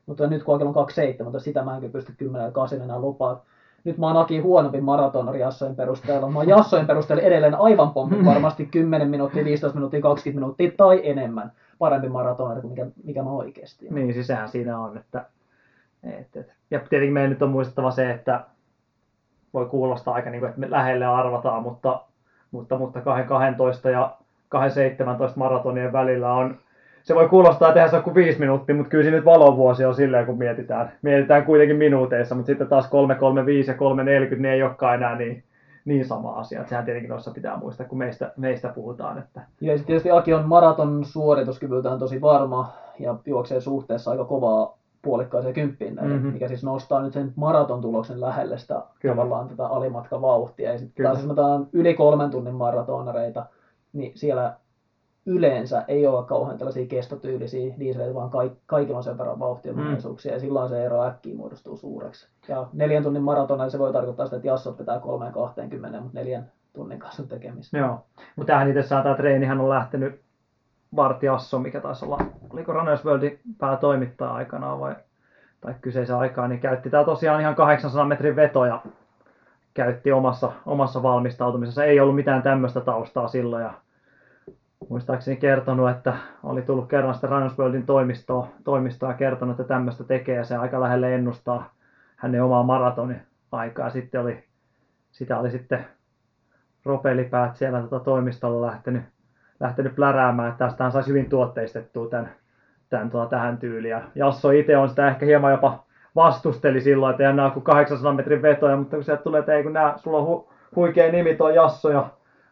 Mutta nyt kun Aki on kaksi seitsemän, sitä mä enkä pysty kymmenen kahdeksan enää lupaa. Nyt mä oon Aki huonompi maratonari Jassojen perusteella. Mä oon Jassojen perusteella edelleen aivan pomppi, varmasti kymmenen minuuttia, viisitoista minuuttia, kaksikymmentä minuuttia tai enemmän. Parempi maratonari kuin mikä, mikä mä oikeasti. Niin, sisähän siinä on. Että, et, et. Ja tietenkin meidän nyt on muistettava se, että voi kuulostaa aika niin kuin, että me lähelle arvataan, mutta, mutta, mutta kaksi kaksikymmentä ja kaksi seitsemäntoista maratonien välillä on. Se voi kuulostaa, että eihän se ole kuin viisi minuuttia, mutta kyllä siinä nyt valovuosi on silleen, kun mietitään. Mietitään kuitenkin minuuteissa, mutta sitten taas kolme kolmekymmentäviisi ja kolme neljäkymmentä, ne ei olekaan enää niin, niin sama asia. Sehän tietenkin noissa pitää muistaa, kun meistä, meistä puhutaan. Että. Ja sitten tietysti Aki on maraton suorituskyvyltään tosi varma ja juoksee suhteessa aika kovaa puolikkaaseen kymppiin näiden, mm-hmm. mikä siis nostaa nyt sen maraton tuloksen lähelle sitä kyllä. Tavallaan tätä alimatkavauhtia. Ja sitten taas jos me täällä on yli kolmen tunnin maratonareita, niin siellä yleensä ei ole kauhean tällaisia kestotyylisiä dieseleitä, vaan kaikilla on sen verran vauhtia mahdollisuuksia, mm. ja silloin se ero äkkiä muodostuu suureksi. Ja neljän tunnin maratona se voi tarkoittaa sitä, että jassot pitää kolmeen kahteenkymmeneen, mutta neljän tunnin kanssa tekemistä. Joo, mutta tämähän itse asiassa tämä treenihän on lähtenyt Bart Jasso, mikä taisi olla, oliko Runners Worldin päätoimittaja aikanaan vai, tai kyseisen aikaan, niin käytti tämä tosiaan ihan kahdeksansadan metrin vetoja, käytti omassa, omassa valmistautumisessa, ei ollut mitään tämmöistä taustaa silloin, ja muistaakseni kertonut, että oli tullut kerran sitä Runner's Worldin toimistoa, toimistoa ja kertonut, että tämmöistä tekee ja se aika lähelle ennustaa hänen omaa maratonin aikaa. Sitten oli, sitä oli sitten ropelipäät siellä tota toimistolla lähtenyt, lähtenyt pläräämään, että tästähän saisi hyvin tuotteistettua tämän, tämän, tota, tähän tyyliin. Jasso itse on sitä ehkä hieman jopa vastusteli silloin, että ei enää kuin kahdeksansadan metrin vetoja, mutta kun sieltä tulee, että ei kun nää, sulla on hu, huikea nimi tuo Jasso ja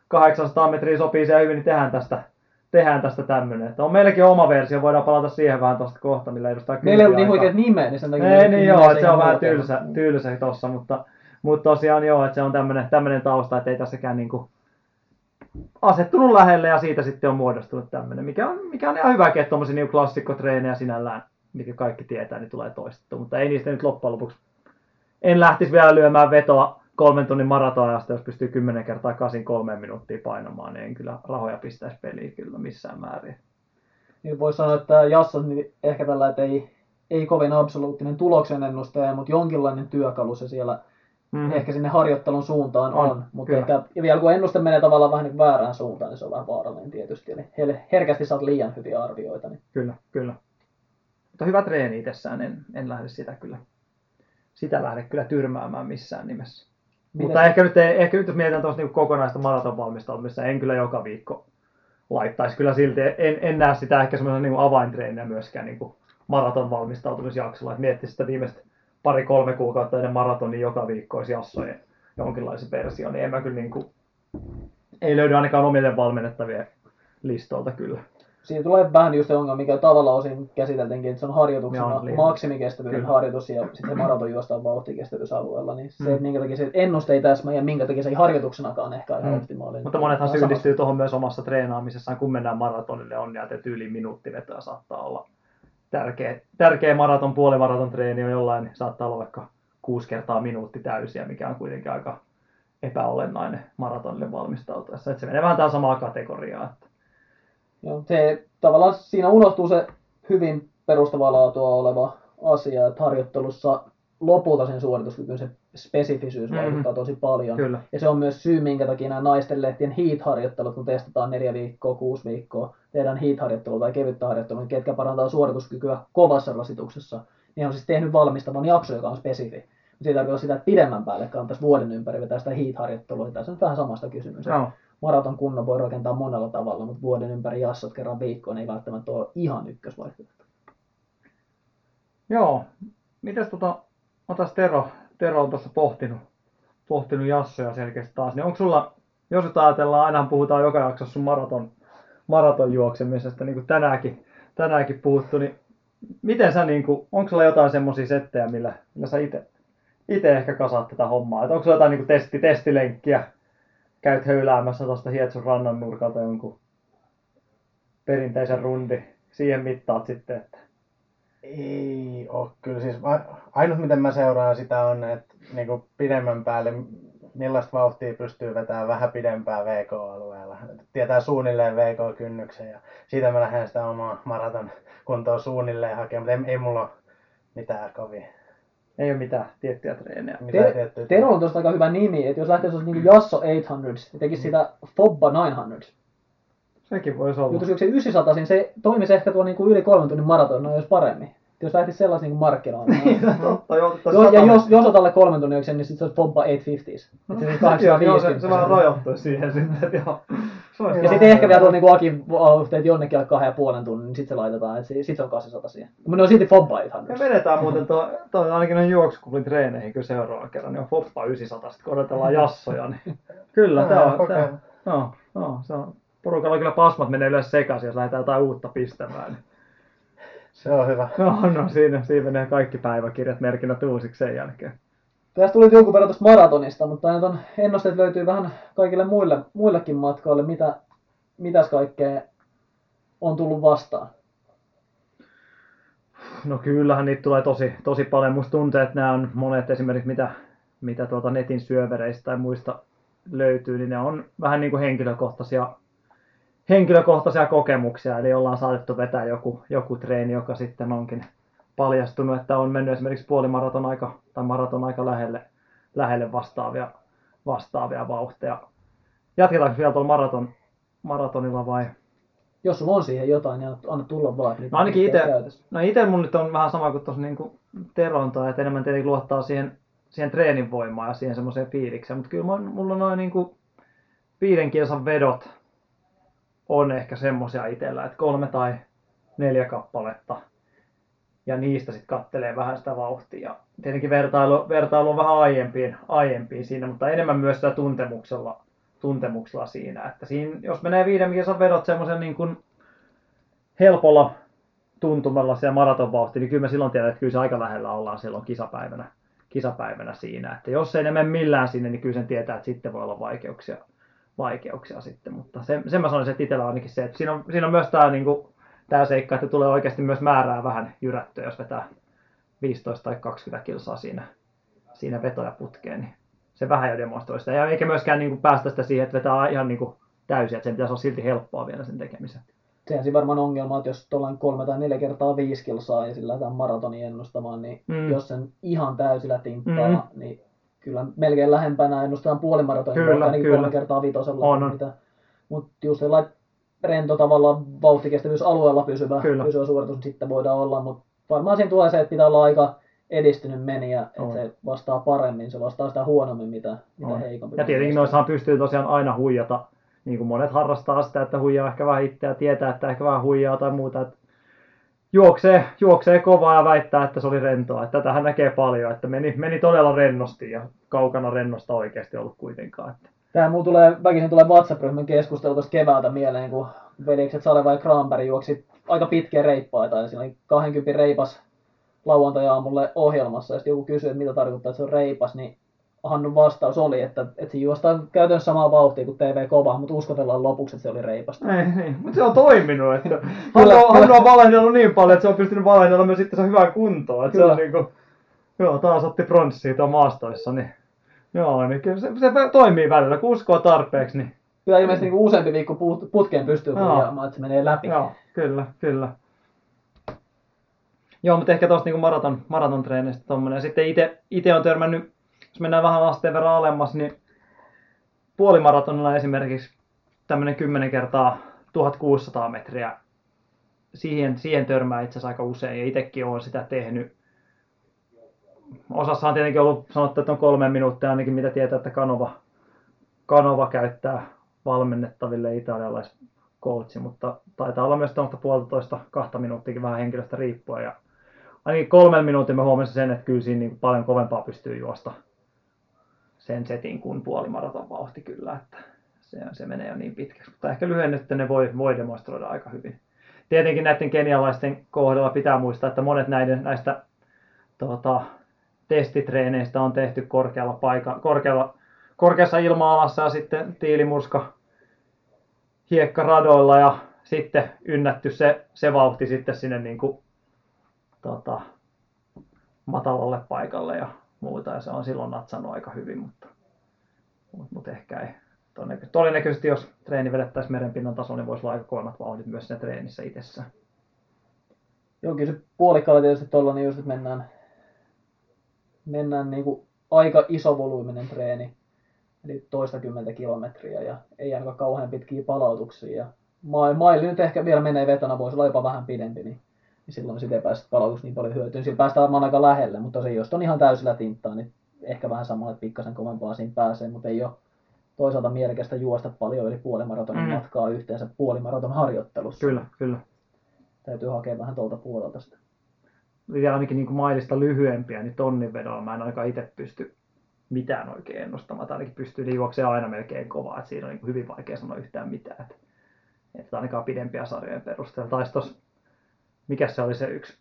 kahdeksansataa metriä sopii se hyvin, niin tehdään tästä, tehdään tästä tämmöinen. Että on meilläkin oma versio, voidaan palata siihen vähän tuosta kohta, millä edustaa kyllä. Meillä ei ole niin huikeat nimeä, niin sen takia. Ei, niin joo, se on vähän tylsä, tylsä tuossa, mutta, mutta tosiaan joo, että se on tämmöinen, tämmöinen tausta, että ei tässäkään niinku asettunut lähelle ja siitä sitten on muodostunut tämmöinen, mikä on, mikä on ihan hyväkin, että tuommoisia niinku klassikkotreenejä sinällään, mitkä kaikki tietää, niin tulee toistettua, mutta ei niistä nyt loppujen lopuksi. En lähtisi vielä lyömään vetoa kolmen tunnin maratonajasta, jos pystyy kymmenen kertaa kasin kolmeen minuuttia painamaan, niin en kyllä rahoja pistäisi peliin kyllä missään määrin. Niin voisi sanoa, että Jasso niin ehkä tällä, että ei, ei kovin absoluuttinen tuloksen ennustaja, mutta jonkinlainen työkalu se siellä mm-hmm. ehkä sinne harjoittelun suuntaan on. on mutta ehkä, ja vielä kun ennuste menee tavallaan vähän niin väärään suuntaan, niin se on vähän vaarallinen tietysti. Eli herkästi saat liian hyviä arvioita. Niin. Kyllä, kyllä. Mutta hyvä treeni itsessään, en, en lähde sitä kyllä, sitä lähde kyllä tyrmäämään missään nimessä. Miten? Mutta ehkä nyt, ehkä nyt jos mietitään tuosta niin kokonaista maratonvalmistautumista, en kyllä joka viikko laittaisi kyllä silti. En, en näe sitä ehkä semmoisena niin avaintreeninä myöskään niin maratonvalmistautumisjaksolla. Et miettisi sitä viimeistä pari-kolme kuukautta ennen maratonin joka viikko olisi Jassojen jonkinlaisen version. En mä kyllä niin kuin, ei löydy ainakaan omille valmennettavien listolta kyllä. Siinä tulee vähän just se ongelma, mikä tavallaan osin käsiteltiinkin, että se on harjoituksena maksimikestävyyden harjoitus ja sitten maraton juostaan vauhtikestävyysalueella. Niin se, mm. minkä takia se ennuste ei täsmää ja minkä takia se ei harjoituksenakaan ehkä ihan mm. optimaalinen. Mutta monethan syyllistyy tuohon myös omassa treenaamisessaan, kun mennään maratonille, on niitä tyyliin minuuttivetoja saattaa olla. Tärkeä, tärkeä maraton, puolimaraton treeni on jollain, saattaa olla vaikka kuusi kertaa minuutti täysiä, mikä on kuitenkin aika epäolennainen maratonille valmistautuessa. Että se menee vähän tähän samaan kategoriaan. Joo, se, tavallaan siinä unohtuu se hyvin perustavaa laatua oleva asia, että harjoittelussa lopulta sen suorituskykyyn se spesifisyys vaikuttaa mm-hmm. tosi paljon. Kyllä. Ja se on myös syy, minkä takia nämä naisten lehtien heat-harjoittelut, kun testataan neljä viikkoa, kuusi viikkoa, tehdään heat-harjoittelua tai kevyttä harjoittelua, niin ketkä parantaa suorituskykyä kovassa rasituksessa, niin on siis tehnyt valmistavan jakso, joka on spesifi. Siitä tarkoittaa sitä, että pidemmän päälle kannattaisi vuoden ympäri vetää sitä heat-harjoittelua. Tässä on vähän samasta kysymystä. No. Maraton kunnon voi rakentaa monella tavalla, mutta vuoden ympäri jassot kerran viikkoon ei välttämättä ole ihan ykkösvaihtoehto. Joo. Mites tota, otas Tero, Tero on tuossa pohtinut, pohtinut jassoja selkeästi taas, niin onko sulla jos nyt ajatellaan, ainahan puhutaan joka jaksossa sun maraton, maraton juoksemisesta, niin kuin tänäänkin, tänäänkin puhuttu, niin miten sä, niin kuin, onko sulla jotain semmoisia settejä, millä, millä sä ite, ite ehkä kasaat tätä hommaa? Et onko sulla jotain niin kuin testi, testilenkkiä, käyt höyläämässä tuosta Hietsun rannan nurkalta jonkun perinteisen rundi, siihen mittaat sitten, että... Ei oo kyllä. Siis ainut miten mä seuraan sitä on, että niinku pidemmän päälle millaista vauhtia pystyy vetämään vähän pidempään V K-alueella. Tietää suunnilleen V K-kynnyksen ja siitä mä lähden sitä omaa maraton kuntoa suunnilleen hakemaan, mutta ei, ei mulla ole mitään kovia. Ei ole mitään tiettyjä treenejä. Te, Terolla on tuosta aika hyvä nimi, että jos lähtee sellaisen niinku Yasso kahdeksansataa ja tekisi sitä Fompa nine hundred. Sekin voisi olla. Jos yhdeksänsataa, niin se toimisi ehkä tuo niinku yli kolmen tunnin maratonina, jos paremmin. Jos lähtisi sellaisen niin markkinoille. Niin, totta. Jo, jo, ja jos, jos olet alle kolmen tunnin yöksi, niin sitten se olisi Fompa eight fifties. No, se, se, se vähän rajoittuisi siihen sitten. Joo. Ja sitten ehkä vielä tuolla niin Aki teet jonnekin alle kahden ja puolen tunnin, niin sitten se laitetaan. Sitten se on kahdeksansataa siihen. Mutta ne on silti Fompa eight hundred. Me vedetään muuten tuo, tuo ainakin noin juoksukuplin treeneihin, kun seuraavan kerran. Niin on Fompa nine hundred, sitten kun odotellaan Yassoja. Niin. Kyllä, tämä on. Okay. Tämä, no, no, se on. Porukalla kyllä pasmat menee yleensä sekaisin, jos lähdetään jotain uutta pistämään. Niin. Se on hyvä. No, no siinä, siinä menee kaikki päiväkirjat merkinnät uusiksi sen jälkeen. Tässä tuli jonkun verran tuosta maratonista, mutta on ennusteet löytyy vähän kaikille muille, muillekin matkoille. Mitä, mitäs kaikkea on tullut vastaan? No kyllähän niitä tulee tosi, tosi paljon. Musta tuntuu, että nämä on monet esimerkiksi mitä, mitä tuolta netin syövereistä tai muista löytyy, niin ne on vähän niin kuin henkilökohtaisia henkilökohtaisia kokemuksia, eli ollaan saatettu vetää joku, joku treeni, joka sitten onkin paljastunut, että on mennyt esimerkiksi puolimaraton aika tai maraton aika lähelle, lähelle vastaavia, vastaavia vauhteja. Jatketaanko vielä tuolla maraton, maratonilla vai? Jos sulla on siihen jotain, niin anna tulla vaan. Niin no ainakin ite, no ite mun nyt on vähän sama kuin tuossa niin Terontaa, että enemmän tietenkin luottaa siihen, siihen treenin voimaan ja siihen semmoiseen fiilikseen, mutta kyllä mulla on noin niin kuin viiden kilsan vedot on ehkä semmoisia itsellä, että kolme tai neljä kappaletta. Ja niistä sitten kattelee vähän sitä vauhtia. Tietenkin vertailu, vertailu on vähän aiempiin, aiempiin siinä, mutta enemmän myös sitä tuntemuksella, tuntemuksella siinä. Että siinä, jos menee viiden kilsan vedot semmoisen niin kuin helpolla tuntumalla siellä maratonvauhtiin, niin kyllä mä silloin tiedän, että kyllä se aika lähellä ollaan silloin kisapäivänä, kisapäivänä siinä. Että jos ei ne mene millään sinne, niin kyllä sen tietää, että sitten voi olla vaikeuksia. vaikeuksia sitten, mutta sen, sen mä sanoisin, että itsellä on ainakin se, että siinä on, siinä on myös tämä, niin kuin, tämä seikka, että tulee oikeasti myös määrää vähän jyrättyä, jos vetää viisitoista tai kaksikymmentä kilsaa siinä, siinä vetoja putkeen, niin se vähän jo demonstroi sitä, ja eikä myöskään niin kuin, päästä sitä siihen, että vetää ihan niin kuin, täysin, että sen pitäisi olla silti helppoa vielä sen tekemisen. Sehän siinä varmaan ongelma, että jos tuollainen kolme tai neljä kertaa viisi kilsaa ja sillä lähdetään maratonin ennustamaan, niin mm. jos sen ihan täysillä tinttää, mm. niin kyllä melkein lähempänä ennustetaan puolimaratonin, kyllä, ainakin kyllä. Kolme kertaa vitosella. On, on. Mitä. Mutta just sellainen rento tavallaan vauhtikestävyysalueella pysyvä, pysyvä suoritus sitten voidaan olla, mutta varmaan siinä tulee se, että pitää olla aika edistynyt menijä, että se vastaa paremmin, se vastaa sitä huonommin, mitä, mitä heikompi. Ja tietenkin noissahan pystyy tosiaan aina huijata, niin kuin monet harrastaa sitä, että huijaa ehkä vähän itseä, tietää, että ehkä vähän huijaa tai muuta. Että Juoksee, juoksee kovaa ja väittää, että se oli rentoa. Että tätähän näkee paljon, että meni, meni todella rennosti ja kaukana rennosta oikeasti ollut kuitenkaan. Tähän mulla tulee, väkisin tulee WhatsApp-ryhmän keskustelu tuosta keväältä mieleen, kun veljekset Saleva ja Granberg juoksi aika pitkiä reippaita. Ja siinä oli kaksikymmentä reipas lauantai-aamulle ohjelmassa. Ja sitten joku kysyi, että mitä tarkoittaa, että se on reipas, niin Hannun vastaus oli, että, että se juostaan käytännössä samaa vauhtia kuin T V Kova, mutta uskotellaan lopuksi, että se oli reipasta. Ei, niin, mutta se on toiminut. Että Hannu on valehdellut niin paljon, että se on pystynyt valehdellaan myös sitten sen hyvään kuntoon. Että se on niin kuin, joo, taas otti pronssia tuon maastoissa, niin, joo, niin kyllä se, se toimii välillä, kun uskoo tarpeeksi. Niin. Kyllä ilmeisesti niin kuin useampi viikko putkeen pystyy huijaamaan, että se menee läpi. Joo, kyllä, kyllä. Joo, mutta ehkä tuosta niin maraton, maraton treenistä tuommoinen. Ja sitten itse on törmännyt, jos mennään vähän asteen verran alemmas, niin puolimaratonilla esimerkiksi tämmöinen kymmenen kertaa tuhatkuusisataa metriä, siihen, siihen törmää itse asiassa aika usein, ja itsekin olen sitä tehnyt. Osassa on tietenkin ollut sanottu, että on kolme minuuttia ainakin, mitä tietää, että Kanova, Kanova käyttää valmennettaville italialaiscoachi, mutta taitaa olla myös tuommoista puolitoista, kahta minuuttiakin vähän henkilöstä riippuen, ja ainakin kolmen minuutin mä huomasin sen, että kyllä siinä niin paljon kovempaa pystyy juosta sen setin kuin puolimaraton vauhti kyllä, että se, se menee jo niin pitkäksi. Mutta ehkä lyhennyttä ne voi, voi demonstroida aika hyvin. Tietenkin näiden kenialaisten kohdalla pitää muistaa, että monet näiden, näistä tota, testitreeneistä on tehty korkealla paikalla, korkealla, korkeassa ilma-alassa ja sitten tiilimurska hiekkaradoilla ja sitten ynnätty se, se vauhti sitten sinne niin kuin, tota, matalalle paikalle ja muuta, ja se on silloin natsannut aika hyvin, mutta, mutta ehkä ei. Todennäköisesti jos treeni vedettäisiin merenpinnan tasoon, niin voisi olla aika koonnat vauhdit myös siinä treenissä itsessään. Joo, kyllä se puolikkaalla tietysti tuollainen just, että mennään, mennään niin kuin aika isovoluiminen treeni, eli toistakymmentä kilometriä, ja ei ainakaan kauhean pitkiä palautuksia. Ja maili nyt ehkä vielä menee vetona, voisi olla jopa vähän pidempi, niin silloin siitä ei päästä palautuksi niin paljon hyötyyn. Siinä päästään aika lähelle, mutta se, jos on ihan täysillä tintaa, niin ehkä vähän samalle pikkasen kovempaa siinä pääsee, mutta ei ole toisaalta mielekästä juosta paljon, eli puolimaratonin mm. matkaa yhteensä puolimaraton harjoittelussa. Kyllä, kyllä. Täytyy hakea vähän tuolta puolelta sitä. Ja ainakin niin kuin mailista lyhyempiä, niin tonnin vedolla mä en ainakaan itse pysty mitään oikein ennustamaan. Ainakin pystyy juoksemaan aina melkein kovaa, että siinä on niin kuin hyvin vaikea sanoa yhtään mitään. Että, että ainakaan pidempiä sarjojen perusteella. Taisi tos, mikä se oli se yksi,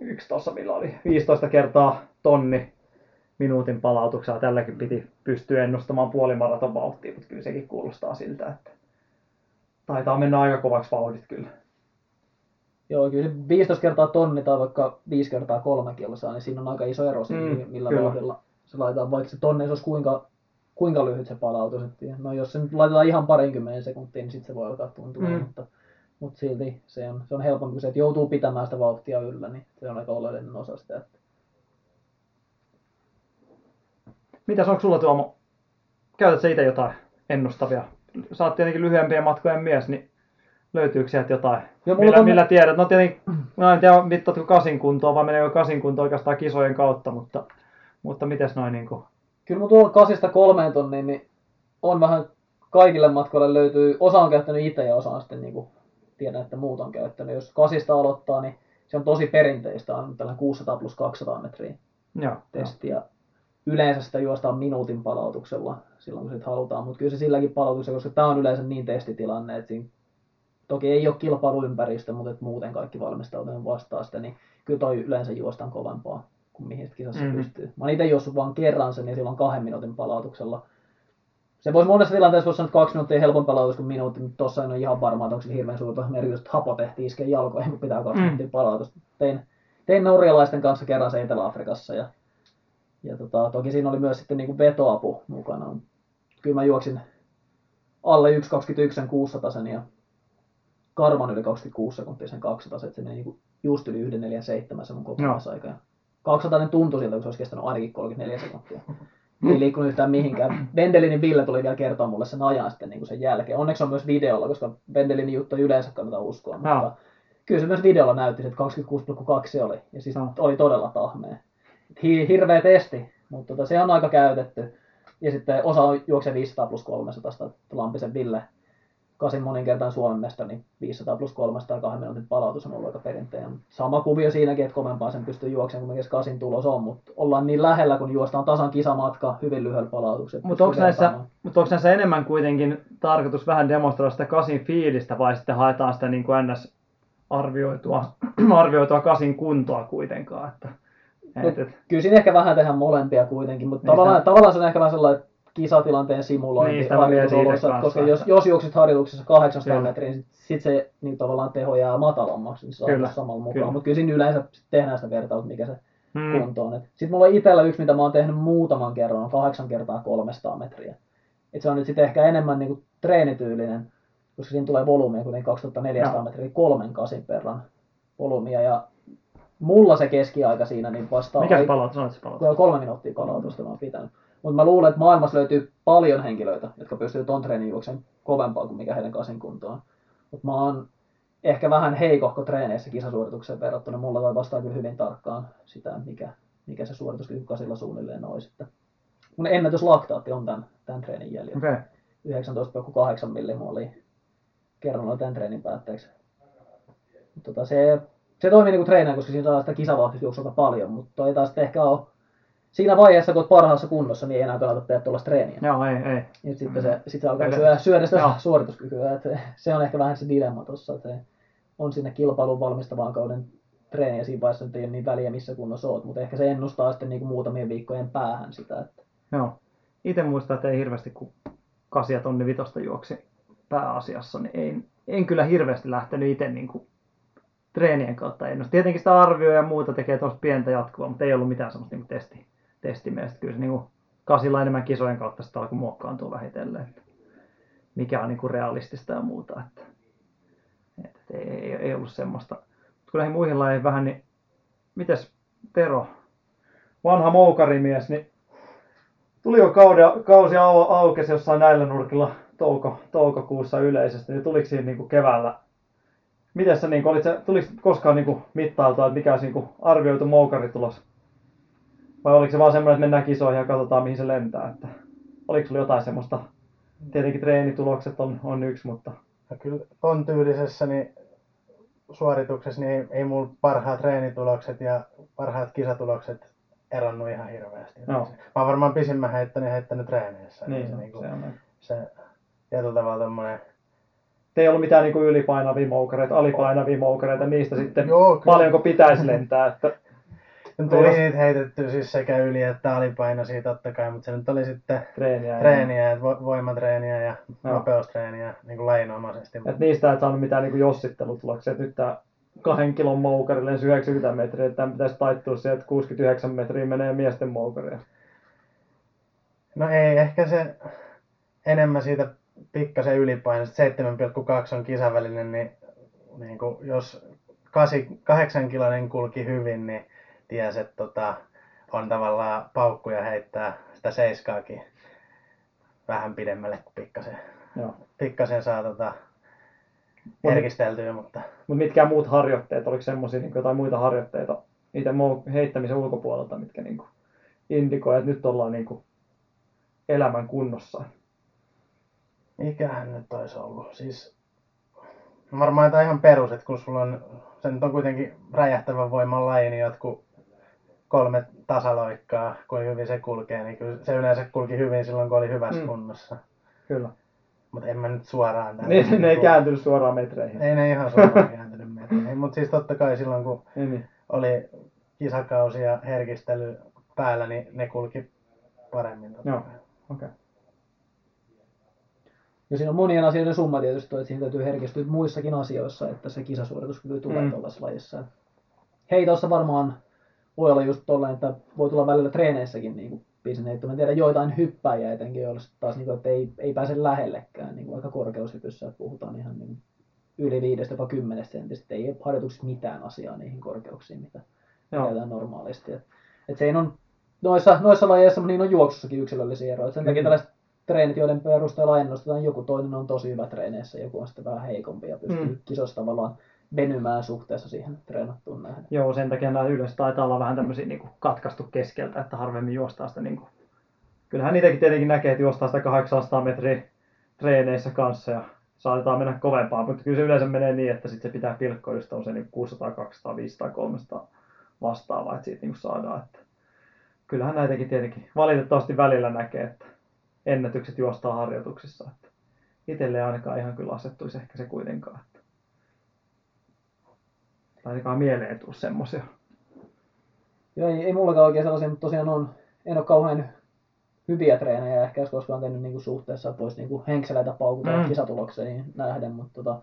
yksi tuossa, millä oli viisitoista kertaa tonni minuutin palautuksella. Tälläkin piti pystyä ennustamaan puolimaraton vauhtia, mutta kyllä sekin kuulostaa siltä, että taitaa mennä aika kovaksi vauhdit kyllä. Joo, kyllä se viisitoista kertaa tonni tai vaikka viisi kertaa kolme kilsaa, niin siinä on aika iso ero siinä, mm, millä kyllä. vauhdilla se laitetaan, vaikka se tonni, jos kuinka, kuinka lyhyt se palautus. No jos se nyt laitetaan ihan parinkymmenen sekuntiin, niin sitten se voi alkaa tuntua, mm. mutta, mutta silti se on, se on helpompi, kun se, että joutuu pitämään sitä vauhtia yllä, niin se on aika oleellinen osa sitä. Että... Mitäs onko sulla Tuomo? Käytätkö itse jotain ennustavia? Sä oot tietenkin lyhyempien matkojen mies, niin löytyykö sieltä jotain? Joo, millä, on... millä tiedät? No tietenkin, mä en tiedä mittaatko kasin kuntoa, vai meneekö kasin kuntoa oikeastaan kisojen kautta, mutta, mutta mites noin niin kuin? Kyllä mun tuolla kasista kolmeen tonniin, niin on vähän kaikille matkoille löytyy, osa on käyttänyt itse ja osa on sitten niin kuin tiedän, että muut on käyttänyt. Jos kasista aloittaa, niin se on tosi perinteistä, on tällainen kuusisataa plus kaksisataa metriä joo, testiä. Jo. Yleensä sitä juostaan minuutin palautuksella silloin, kun sitä halutaan, mutta kyllä se silläkin palautuksella, koska tämä on yleensä niin testitilanne, että siinä toki ei ole kilpailuympäristö, mutta muuten kaikki valmistautuneet vastaa sitä, niin kyllä toi yleensä juostaan kovempaa kuin mihin sitä kisassa mm-hmm. pystyy. Mä oon itse juossut vaan kerran sen ja silloin kahden minuutin palautuksella. Se voisi monessa tilanteessa voisi sanoa, että kaksi minuuttia helpompi palautus kuin minuutti, mutta tuossa en ole ihan varma, että onko se hirveän suurta merkitystä, että hapo tehtiin iskeen jalkoihin, kun pitää kaksi minuuttia palautusta. Tein, tein norjalaisten kanssa kerran se Etelä-Afrikassa. Ja Ja tota, toki siinä oli myös sitten niinku vetoapu mukana. Kyllä mä juoksin alle yksi kaksikymmentäyksi kuusisataa ja karvan yli kaksikymmentäkuusi sekuntia sen kaksisataa, että se meni niinku just yli yksi neljäkymmentäseitsemän se mun kokonaisaikaa. No. kaksisataa tuntui siltä, kun se olisi kestänyt ainakin kolmekymmentäneljä sekuntia. Ei liikkunut yhtään mihinkään. Vendelinin Ville tuli vielä kertoa mulle sen ajan sitten niinku sen jälkeen. Onneksi on myös videolla, koska Vendelinin juttu ei yleensä kannata uskoa. No. Mutta kyllä se myös videolla näytti, että kaksikymmentäkuusi pilkku kaksi se oli. Ja siis no. oli todella tahmea. Hirveä testi, mutta tota, se on aika käytetty. Ja sitten osa on juoksee viisisataa plus kolmesataa, Lampisen Ville, kasin moninkertaan Suomen mestari, niin viisisataa plus kolmesataa kahden minuutin palautus on ollut aika perinteinen. Sama kuvio siinäkin, että kovempaa sen pystyy juoksemaan, kun mikä kasin tulos on, mutta ollaan niin lähellä, kun juostaan tasan kisamatka, hyvin lyhyellä palautuksella. Mutta onko, mut onko näissä enemmän kuitenkin tarkoitus vähän demonstroida sitä kasin fiilistä, vai sitten haetaan sitä niin kuin ns. Arvioitua, arvioitua kasin kuntoa kuitenkaan? Että... No, kyllä siinä ehkä vähän tehdään molempia kuitenkin, mutta niin tavallaan, tavallaan se on ehkä vähän sellainen kisatilanteen simulointi harjoitusoloissa, koska jos, jos juoksit harjoituksessa kahdeksansataa kyllä. metriä, niin sitten se niin tavallaan teho jää matalammaksi, niin saa samalla mukaan, mutta kyllä siinä yleensä tehdään sitä vertausta, mikä se hmm. kunto on. Sitten mulla on itsellä yksi, mitä mä oon tehnyt muutaman kerran, on kahdeksan kertaa kolmesataa metriä. Et se on nyt sitten ehkä enemmän niin kuin treenityylinen, koska siinä tulee volyymiä, kuten kaksituhattaneljäsataa no. metriä kolmen kasin verran volyymiä. Ja mulla se keskiaika siinä niin vastaa... Mikä se palautus on, että se palautus? Kolme minuuttia palautusta mä oon pitänyt. Mutta mä luulen, että maailmassa löytyy paljon henkilöitä, jotka pystyy ton treenin juokseen kovempaa kuin mikä heidän kasin kuntoon on. Mutta mä oon ehkä vähän heikohko treeneissä kisasuoritukseen verrattuna. Mulla toi vastaa kyllä hyvin tarkkaan sitä, mikä, mikä se suorituskyky kasilla suunnilleen olisi. Mun ennätyslaktaatti on tämän, tämän treenin jäljellä. Okay. yhdeksäntoista pilkku kahdeksan millimolia kerran oli tämän treenin päätteeksi. Tota, se... Se toimii niin kuin treenaa, koska siinä saa sitä kisavauhtista juoksulta paljon, mutta ei taas ehkä ole siinä vaiheessa, kun olet parhaassa kunnossa, niin ei enää kannata tehdä tuollaista treeniä. Joo, ei, ei. Nyt sitten se, sit se alkaa syödä, syödä sitä Joo. suorituskykyä. Et se on ehkä vähän se dilemma tuossa, että on sinne kilpailuun valmistavaan kauden treeniä ja siinä vaiheessa ei ole niin väliä, missä kunnossa olet, mutta ehkä se ennustaa sitten niinku muutamien viikkojen päähän sitä. Että... Joo. Itse muistan, että ei hirveästi, kun kasia tonni vitosta juoksi pääasiassa, niin en, en kyllä hirveästi lähtenyt itse niinku treenien kautta ennusta. Tietenkin sitä arvioja ja muuta tekee tuossa pientä jatkuvaa, mutta ei ollut mitään semmoista niinku testiä. Testimeistä. Kyllä se niin kasilla enemmän kisojen kautta sitä alkoi muokkaantua vähitellen, että mikä on niin realistista ja muuta. Että, että ei, ei, ei ollut semmoista. Mutta kun näihin muihin lajeihin vähän, niin mites Tero, vanha moukarimies, niin tuli jo kauden, kausi au, aukesi jossain näillä nurkilla touko, toukokuussa yleisesti, niin tuliko siinä niin keväällä? Miten sä, niin olit, tuliko koskaan niin mittailtua, että mikä on niin arvioitu moukaritulos? Vai oliko se vaan semmoinen, että mennään kisoihin ja katsotaan, mihin se lentää? Että oliko sulla jotain semmoista? Tietenkin treenitulokset on, on yksi, mutta... Ja kyllä ton tyylisessä niin suorituksessa niin ei, ei mulla parhaat treenitulokset ja parhaat kisatulokset eronnut ihan hirveästi. No. Mä oon varmaan pisimmän heittänyt, heittänyt treeneissä. Niin, se, niin kuin, se tietyllä tavalla tommonen... Ei ollut mitään niin kuin ylipainavia moukareita, alipainavia moukareita, niistä sitten Joo, paljonko pitäisi lentää. Että... Tuli niitä heitettyä siis sekä yli että alipainoisia totta kai, mutta se nyt oli sitten treeniä, treeniä ja voimatreeniä ja no. nopeustreeniä niin kuin lajinomaisesti. Et niistä et saanut mitään niin jossittelutuloksia, että nyt tämä kahden kilon moukari lensi yhdeksänkymmentä metriä, että tämän pitäisi taittua siihen, että kuusikymmentäyhdeksän metriä menee miesten moukaria. No ei, ehkä se enemmän siitä pikkasen ylipainosta, seitsemän pilkku kaksi on kisavälinen, niin, niin kuin jos kahdeksan kiloinen kulki hyvin, niin ties, että tota, on tavallaan paukkuja heittää sitä seiskaakin vähän pidemmälle kuin pikkasen, Joo. pikkasen saa tota, herkisteltyä. Mutta Mut mitkään muut harjoitteet, oliko semmoisia niin jotain muita harjoitteita itse heittämisen ulkopuolelta, mitkä niin indikoivat, että nyt ollaan niin elämän kunnossa? Mikähän nyt olisi ollut? Siis, varmaan jotain ihan perus, että kun sulla on, se nyt on kuitenkin räjähtävän voiman laji, niin jotkut kolme tasaloikkaa, kuin hyvin se kulkee, niin kyllä se yleensä kulki hyvin silloin, kun oli hyvässä mm. kunnossa. Kyllä. Mutta en mä nyt suoraan... Ne, ne kun... ei kääntynyt suoraan metreihin. Ei ne ihan suoraan kääntynyt metreihin, mutta siis totta kai silloin, kun niin. oli kisakausi ja herkistely päällä, niin ne kulki paremmin. Joo, okei. Okay. Ja siinä on monien asioiden summa tietysti, että siinä täytyy herkistyä muissakin asioissa, että se kisasuorituskyky tulee mm. tuollaisessa lajissa. Heitossa varmaan voi olla just tollainen, että voi tulla välillä treeneissäkin niin pisinheitto. Mä tiedän joitain hyppäjiä etenkin, joilla taas niin kuin, että ei, ei pääse lähellekään. Niin kuin aika korkeushypyssä puhutaan ihan niin yli viidestä jopa kymmenestä sentistä. Ei harjoituksessa mitään asiaa niihin korkeuksiin, mitä tehdään normaalisti. Et, et se on, noissa, noissa lajeissa niin on juoksussakin yksilöllisiä eroja. Sen takia tällaiset treenit, joiden perusteella ennustetaan, joku toinen on tosi hyvä treeneissä, joku on sitten vähän heikompi ja pystyy mm. kisossa tavallaan venymään suhteessa siihen treenattuun nähden. Joo, sen takia nämä yleensä taitaa olla vähän tämmöisiä niin kuin katkaistu keskeltä, että harvemmin juostaa sitä. Niin kuin... Kyllähän niitäkin tietenkin näkee, että juostaa sitä kahdeksansataa metriä treeneissä kanssa ja saatetaan mennä kovempaan, mutta kyllä se yleensä menee niin, että sitten se pitää pilkkoa just usein niin kuusisataa, kaksisataa, viisisataa, kolmesataa vastaavaa, että siitä niin kuin saadaan. Että... Kyllähän näitäkin tietenkin valitettavasti välillä näkee, että ennätykset juostaa harjoituksissa. Itselle ainakaan ihan kyllä asettuisi ehkä se kuitenkaan. Tai ainakaan mieleen tule semmoisia. Joo, ei, ei mullakaan oikein sellaisia, mutta tosiaan on, en ole kauhean hyviä treenejä ehkä, koska olen tehnyt niinku suhteessa, että voisi niinku henkseleitä paukutaan mm. kisatulokseen nähden, mutta tota,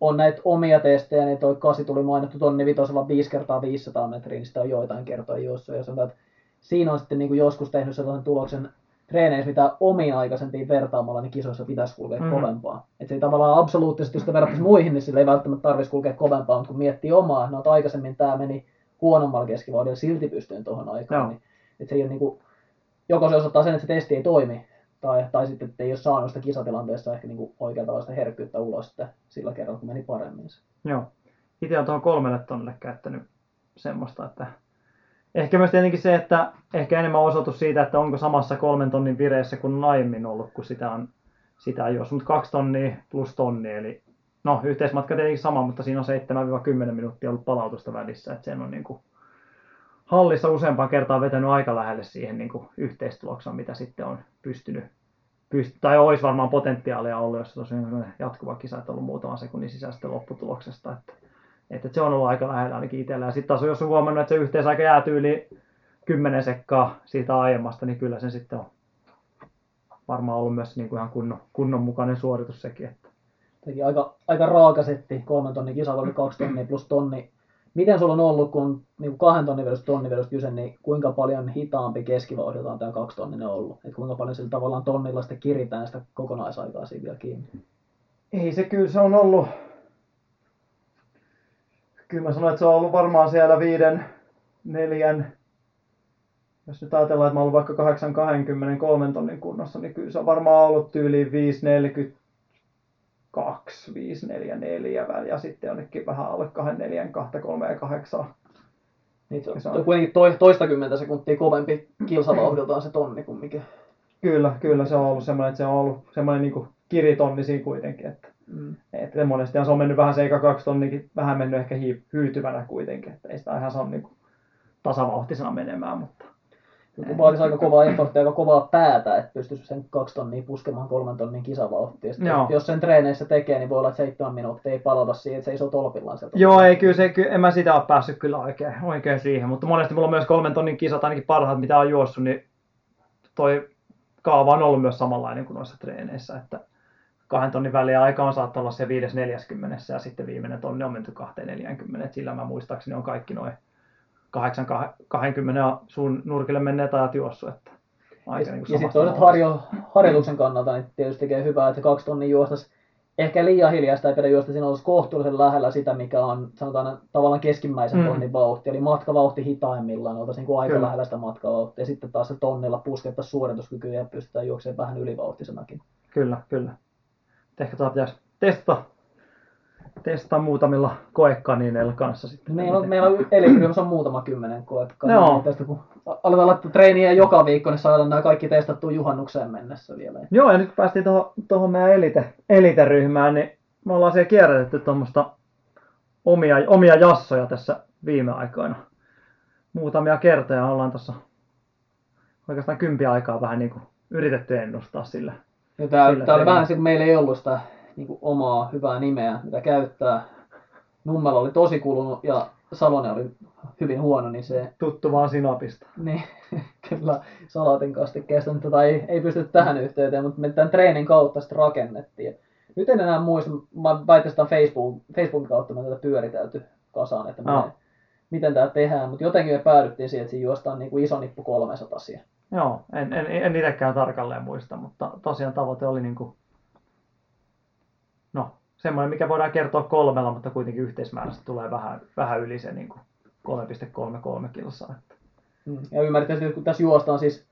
on näitä omia testejä, niin toi kasi tuli mainittu tonni vitosella viisi kertaa viisisataa metriä, niin sitä on joitain kertoja juossut, ja sanotaan, että siinä on sitten niinku joskus tehnyt sellaisen tuloksen, treeneissä, mitä omiin aikaisempiin vertaamalla, niin kisoissa pitäisi kulkea mm-hmm. kovempaa. Et se ei tavallaan absoluuttisesti, jos sitä verrattaisi muihin, niin sillä ei välttämättä tarvitsisi kulkea kovempaa, mutta kun miettii omaa, no, että aikaisemmin tämä meni huonommalla keskivaudella, silti pystyin tuohon aikaan. No. Niin, et se ei ole niin kuin, joko se osoittaa sen, että se testi ei toimi, tai, tai sitten, että ei ole saanut sitä kisatilanteessa ehkä niin oikealla tavalla sitä herkkyyttä ulos sillä kerralla, kun meni paremmin. Joo. Itse olen tuohon kolmelle tonnille käyttänyt semmoista, että ehkä myös tietenkin se, että ehkä enemmän osoitus siitä, että onko samassa kolmen tonnin vireessä kuin on aiemmin ollut, kun sitä on sitä jos, mutta kaksi tonnia plus tonni, eli no yhteismatka tietenkin sama, mutta siinä on seitsemästä kymmeneen minuuttia ollut palautusta välissä, että sen on niin kuin hallissa useampaan kertaan vetänyt aika lähelle siihen niin kuin yhteistulokseen, mitä sitten on pystynyt, pyst- tai olisi varmaan potentiaalia ollut, jos tosiaan jatkuva kisa, että on ollut muutaman sekunnin sisästä lopputuloksesta, että, että se on ollut aika lähellä ainakin itsellä. Ja sitten taas jos on huomannut, että se yhteisaika jäätyy yli kymmenen sekkaa siitä aiemmasta, niin kyllä se sitten on varmaan ollut myös niin kuin ihan kunnon, kunnon mukainen suoritus sekin. Että. Teki aika, aika raaka setti, kolmen tonnin kisa, oli kaksi tonnia plus tonni. Miten sulla on ollut, kun niin kahden tonnin vedosta tonnin vedosta kyse, niin kuinka paljon hitaampi keskivauhdiltaan tämä kaksi tonninen ollut? Et kuinka paljon sillä tavallaan tonnilla sitten kiritään sitä kokonaisaikaa siinä vielä kiinni? Ei se kyllä se on ollut. Kyllä mä sanoin, että se on ollut varmaan siellä viiden, neljän, jos nyt ajatellaan, että mä oon ollut vaikka kahdeksan, kahdenkymmenen, kolmen tonnin kunnossa, niin kyllä se on varmaan ollut tyyliin viisi, neljäkymmentä. kaksi, viisi, neljä, neljä väliä, sitten jonnekin vähän alle kahden, neljän, kahta, kolme ja kahdeksaa. Niin se on kuitenkin to, toistakymmentä sekuntia kovempi kilsavauhdiltaan se tonni kuin mikä. Kyllä, kyllä se on ollut semmoinen, että se on ollut semmoinen niin kuin kiritonni siinä kuitenkin. Että, mm. että monestihan se on mennyt vähän se eikä kaksi tonnikin, vähän mennyt ehkä hiip, hyytyvänä kuitenkin, että ei sitä ihan saa niin kuin tasavauhtisena menemään, mutta. Kun vaatisi aika kovaa efforttia, aika kovaa päätä, että pystyisi sen kaksi tonnia puskemaan kolmen tonnin kisavauhtia. Jos sen treeneissä tekee, niin voi olla, että seitsemän minuuttia ei palata siihen, että se iso tolpillaan sieltä. Joo, ei, kyllä, se, kyllä en mä sitä ole päässyt kyllä oikein, oikein siihen, mutta monesti mulla on myös kolmen tonnin kisat, ainakin parhaat, mitä on juossut, niin toi kaava on ollut myös samanlainen kuin noissa treeneissä, että kahden tonnin väliä aika on saattaa olla se viides neljäskymmenessä ja sitten viimeinen tonni on menty kahteen neljäänkymmeneen, että sillä mä muistaakseni on kaikki noin kahdeksan kaksikymmentä sun nurkille menneet ajat juossu. Että aika ja niin ja sitten toisaalta harjo, harjoituksen kannalta niin tietysti tekee hyvää, että kaksi tonnia juostaisi ehkä liian hiljaista ei pidä juosta, siinä olisi kohtuullisen lähellä sitä, mikä on sanotaan tavallaan keskimmäisen mm. tonnin vauhti, eli matkavauhti hitaimmillaan, oltaisiin niin aika Kyllä. lähellä sitä matkavauhtia, ja sitten taas se tonnilla puskettaisiin suorituskykyä ja pystytään juoksemaan vähän ylivauhtisenakin. Kyllä, kyllä. Ehkä tämä pitäisi testata. Testaan muutamilla koekaniineilla kanssa sitten. Meillä on, meillä on, eli on muutama kymmenen koekaniineilla. No. Tästä kun aletaan laittaa treeniä joka viikko, niin saadaan nämä kaikki testattua juhannukseen mennessä vielä. Joo, ja nyt kun päästiin tuohon meidän elite, eliteryhmään, niin me ollaan siellä kierrätetty tuommoista omia, omia jassoja tässä viime aikoina. Muutamia kertoja ollaan tuossa oikeastaan kympi aikaa vähän niin kuin yritetty ennustaa sillä. Tämä, sillä tämä oli vähän se, kun meillä ei ollut sitä niin omaa hyvää nimeä, mitä käyttää. Nummela oli tosi kulunut ja Salonen oli hyvin huono, niin se tuttu vaan sinapista. Niin, kyllä salatin kastikkeesta nyt tota ei, ei pysty tähän yhteyteen, mutta me tämän treenin kautta sitten rakennettiin. Nyt en enää muista, mä väitän sitä Facebook, Facebookin kautta me tätä pyöritelty kasaan, että no. miten, miten tämä tehdään, mutta jotenkin me päädyttiin siihen, että siinä juostaan niin kuin iso nippu kolmesataa siihen. Joo, en, en, en itsekään tarkalleen muista, mutta tosiaan tavoite oli niin kuin no, semmoinen, mikä voidaan kertoa kolmella, mutta kuitenkin yhteismäärästä tulee vähän, vähän yli se niin kolme pilkku kolmekymmentäkolme kilsaa. Ja ymmärrettäisiin, että kun tässä juostaan, siis,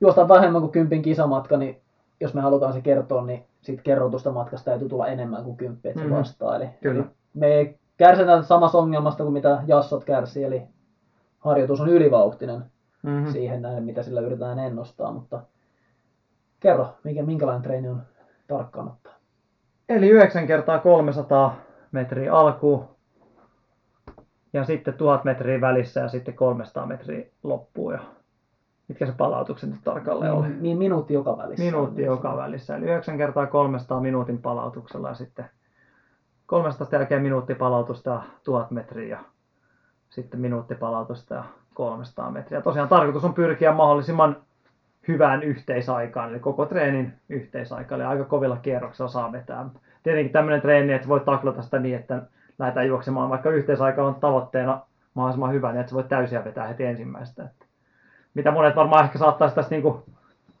juostaan vähemmän kuin kympin kisamatka, niin jos me halutaan se kertoa, niin siitä kerrotusta matkasta täytyy tulla enemmän kuin kymppi, että se mm-hmm. vastaa. Eli, eli me kärsitään samasta ongelmasta kuin mitä jassot kärsii, eli harjoitus on ylivauhtinen mm-hmm. siihen näin, mitä sillä yritetään ennustaa. Mutta kerro, mikä, minkälainen treeni on tarkkaan ottaa. Eli yhdeksän kertaa kolmesataa metriä alkuun ja sitten tuhat metriä välissä ja sitten kolmesataa metriä loppuun. Ja mitkä se palautukset nyt tarkalleen oli? Niin minuutti joka välissä. Minuutti joka välissä. Eli yhdeksän kertaa kolmesataa minuutin palautuksella ja sitten kolmesataa jälkeen minuutti palautusta ja tuhat metriä ja sitten minuutti palautusta ja kolmesataa metriä. Ja tosiaan tarkoitus on pyrkiä mahdollisimman hyvään yhteisaikaan, eli koko treenin yhteisaikaan, eli aika kovilla kierroksilla saa vetää. Tietenkin tämmöinen treeni, että voit taklata sitä niin, että lähdetään juoksemaan, vaikka yhteisaika on tavoitteena mahdollisimman hyvä, niin että sä voit täysiä vetää heti ensimmäistä. Että mitä monet varmaan ehkä saattaisi tässä niin kuin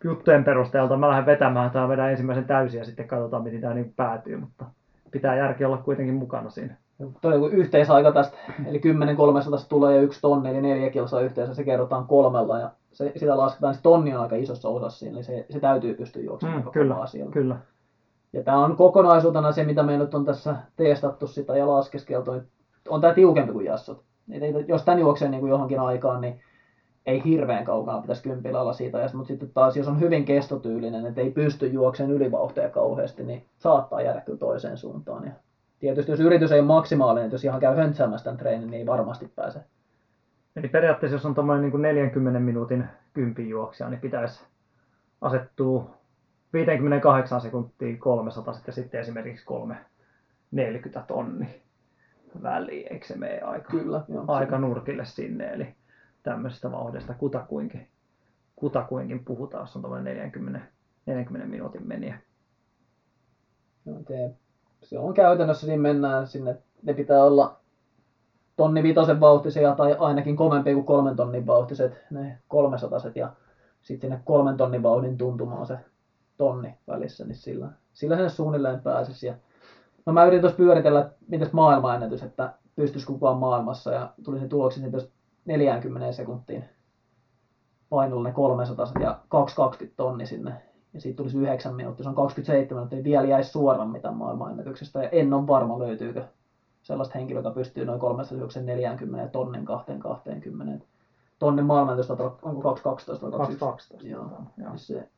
juttujen perusteelta, mä lähden vetämään tai vedän ensimmäisen täysiä ja sitten katsotaan, miten tämä niin päätyy, mutta pitää järki olla kuitenkin mukana siinä. Toinen yhteisaika tästä, eli kymmenen kolmesataa tulee ja yksi tonni, eli neljä kilsaa yhteensä, se kerrotaan kolmella ja se, sitä lasketaan, se tonni on aika isossa osassa siinä, eli se, se täytyy pystyä juoksemaan mm, kyllä, kyllä. Ja tämä on kokonaisuutena se, mitä me nyt on tässä testattu sitä ja laskeskeltu, on tämä tiukempi kuin jassot. Et jos tämän juoksee niin kuin johonkin aikaan, niin ei hirveän kaukana pitäisi kympillä olla siitä ajasta, mutta sitten taas jos on hyvin kestotyylinen, että ei pysty juokseen ylivauhteja kauheasti, niin saattaa jäädä kyllä toiseen suuntaan. Ja tietysti jos yritys ei ole maksimaalinen, jos ihan käy höntsäämässä tämän treenin, niin ei varmasti pääse Eli periaatteessa jos on tuommoinen niin neljänkymmenen minuutin kympin juoksija, niin pitäisi asettua viisikymmentäkahdeksan sekuntia kolmesataa ja sitten esimerkiksi kolme neljäkymmentä tonni väliin. Eikö se mene aika, Kyllä, joo, aika nurkille sinne? Eli tämmöisestä vauhdista kutakuinkin, kutakuinkin puhutaan, jos on tuommoinen neljänkymmenen minuutin meniä. No, se on käytännössä, niin mennään sinne, ne pitää olla tonni vitosen vauhtisia tai ainakin kovempi kuin kolmen tonnin vauhtiset, ne kolmesataset, ja sitten sinne kolmen tonnin vauhdin tuntumaan se tonni välissä, niin sillä, sillä sen suunnilleen pääsisi. Ja no mä yritin tuossa pyöritellä, että mitäs maailmanennätys, että pystyisi kukaan maailmassa, ja tuli se tuloksi sitten neljäkymmentä sekuntiin painolla ne kolmesataset ja kaksisataakaksikymmentä tonni sinne. Ja siitä tulisi yhdeksän minuuttia, se on kaksikymmentäseitsemän minuuttia, niin vielä jäisi suoraan mitään maailmanennätyksestä. Ja en ole varma, löytyykö sellaista henkilöä, joka pystyy noin kolmesataaneljäkymmentä tonnin kaksisataakaksikymmentä. Tonnin maailmanennätystä onko kaksisataakaksitoista vai kaksisataayksitoista? Joo. Joo. Se,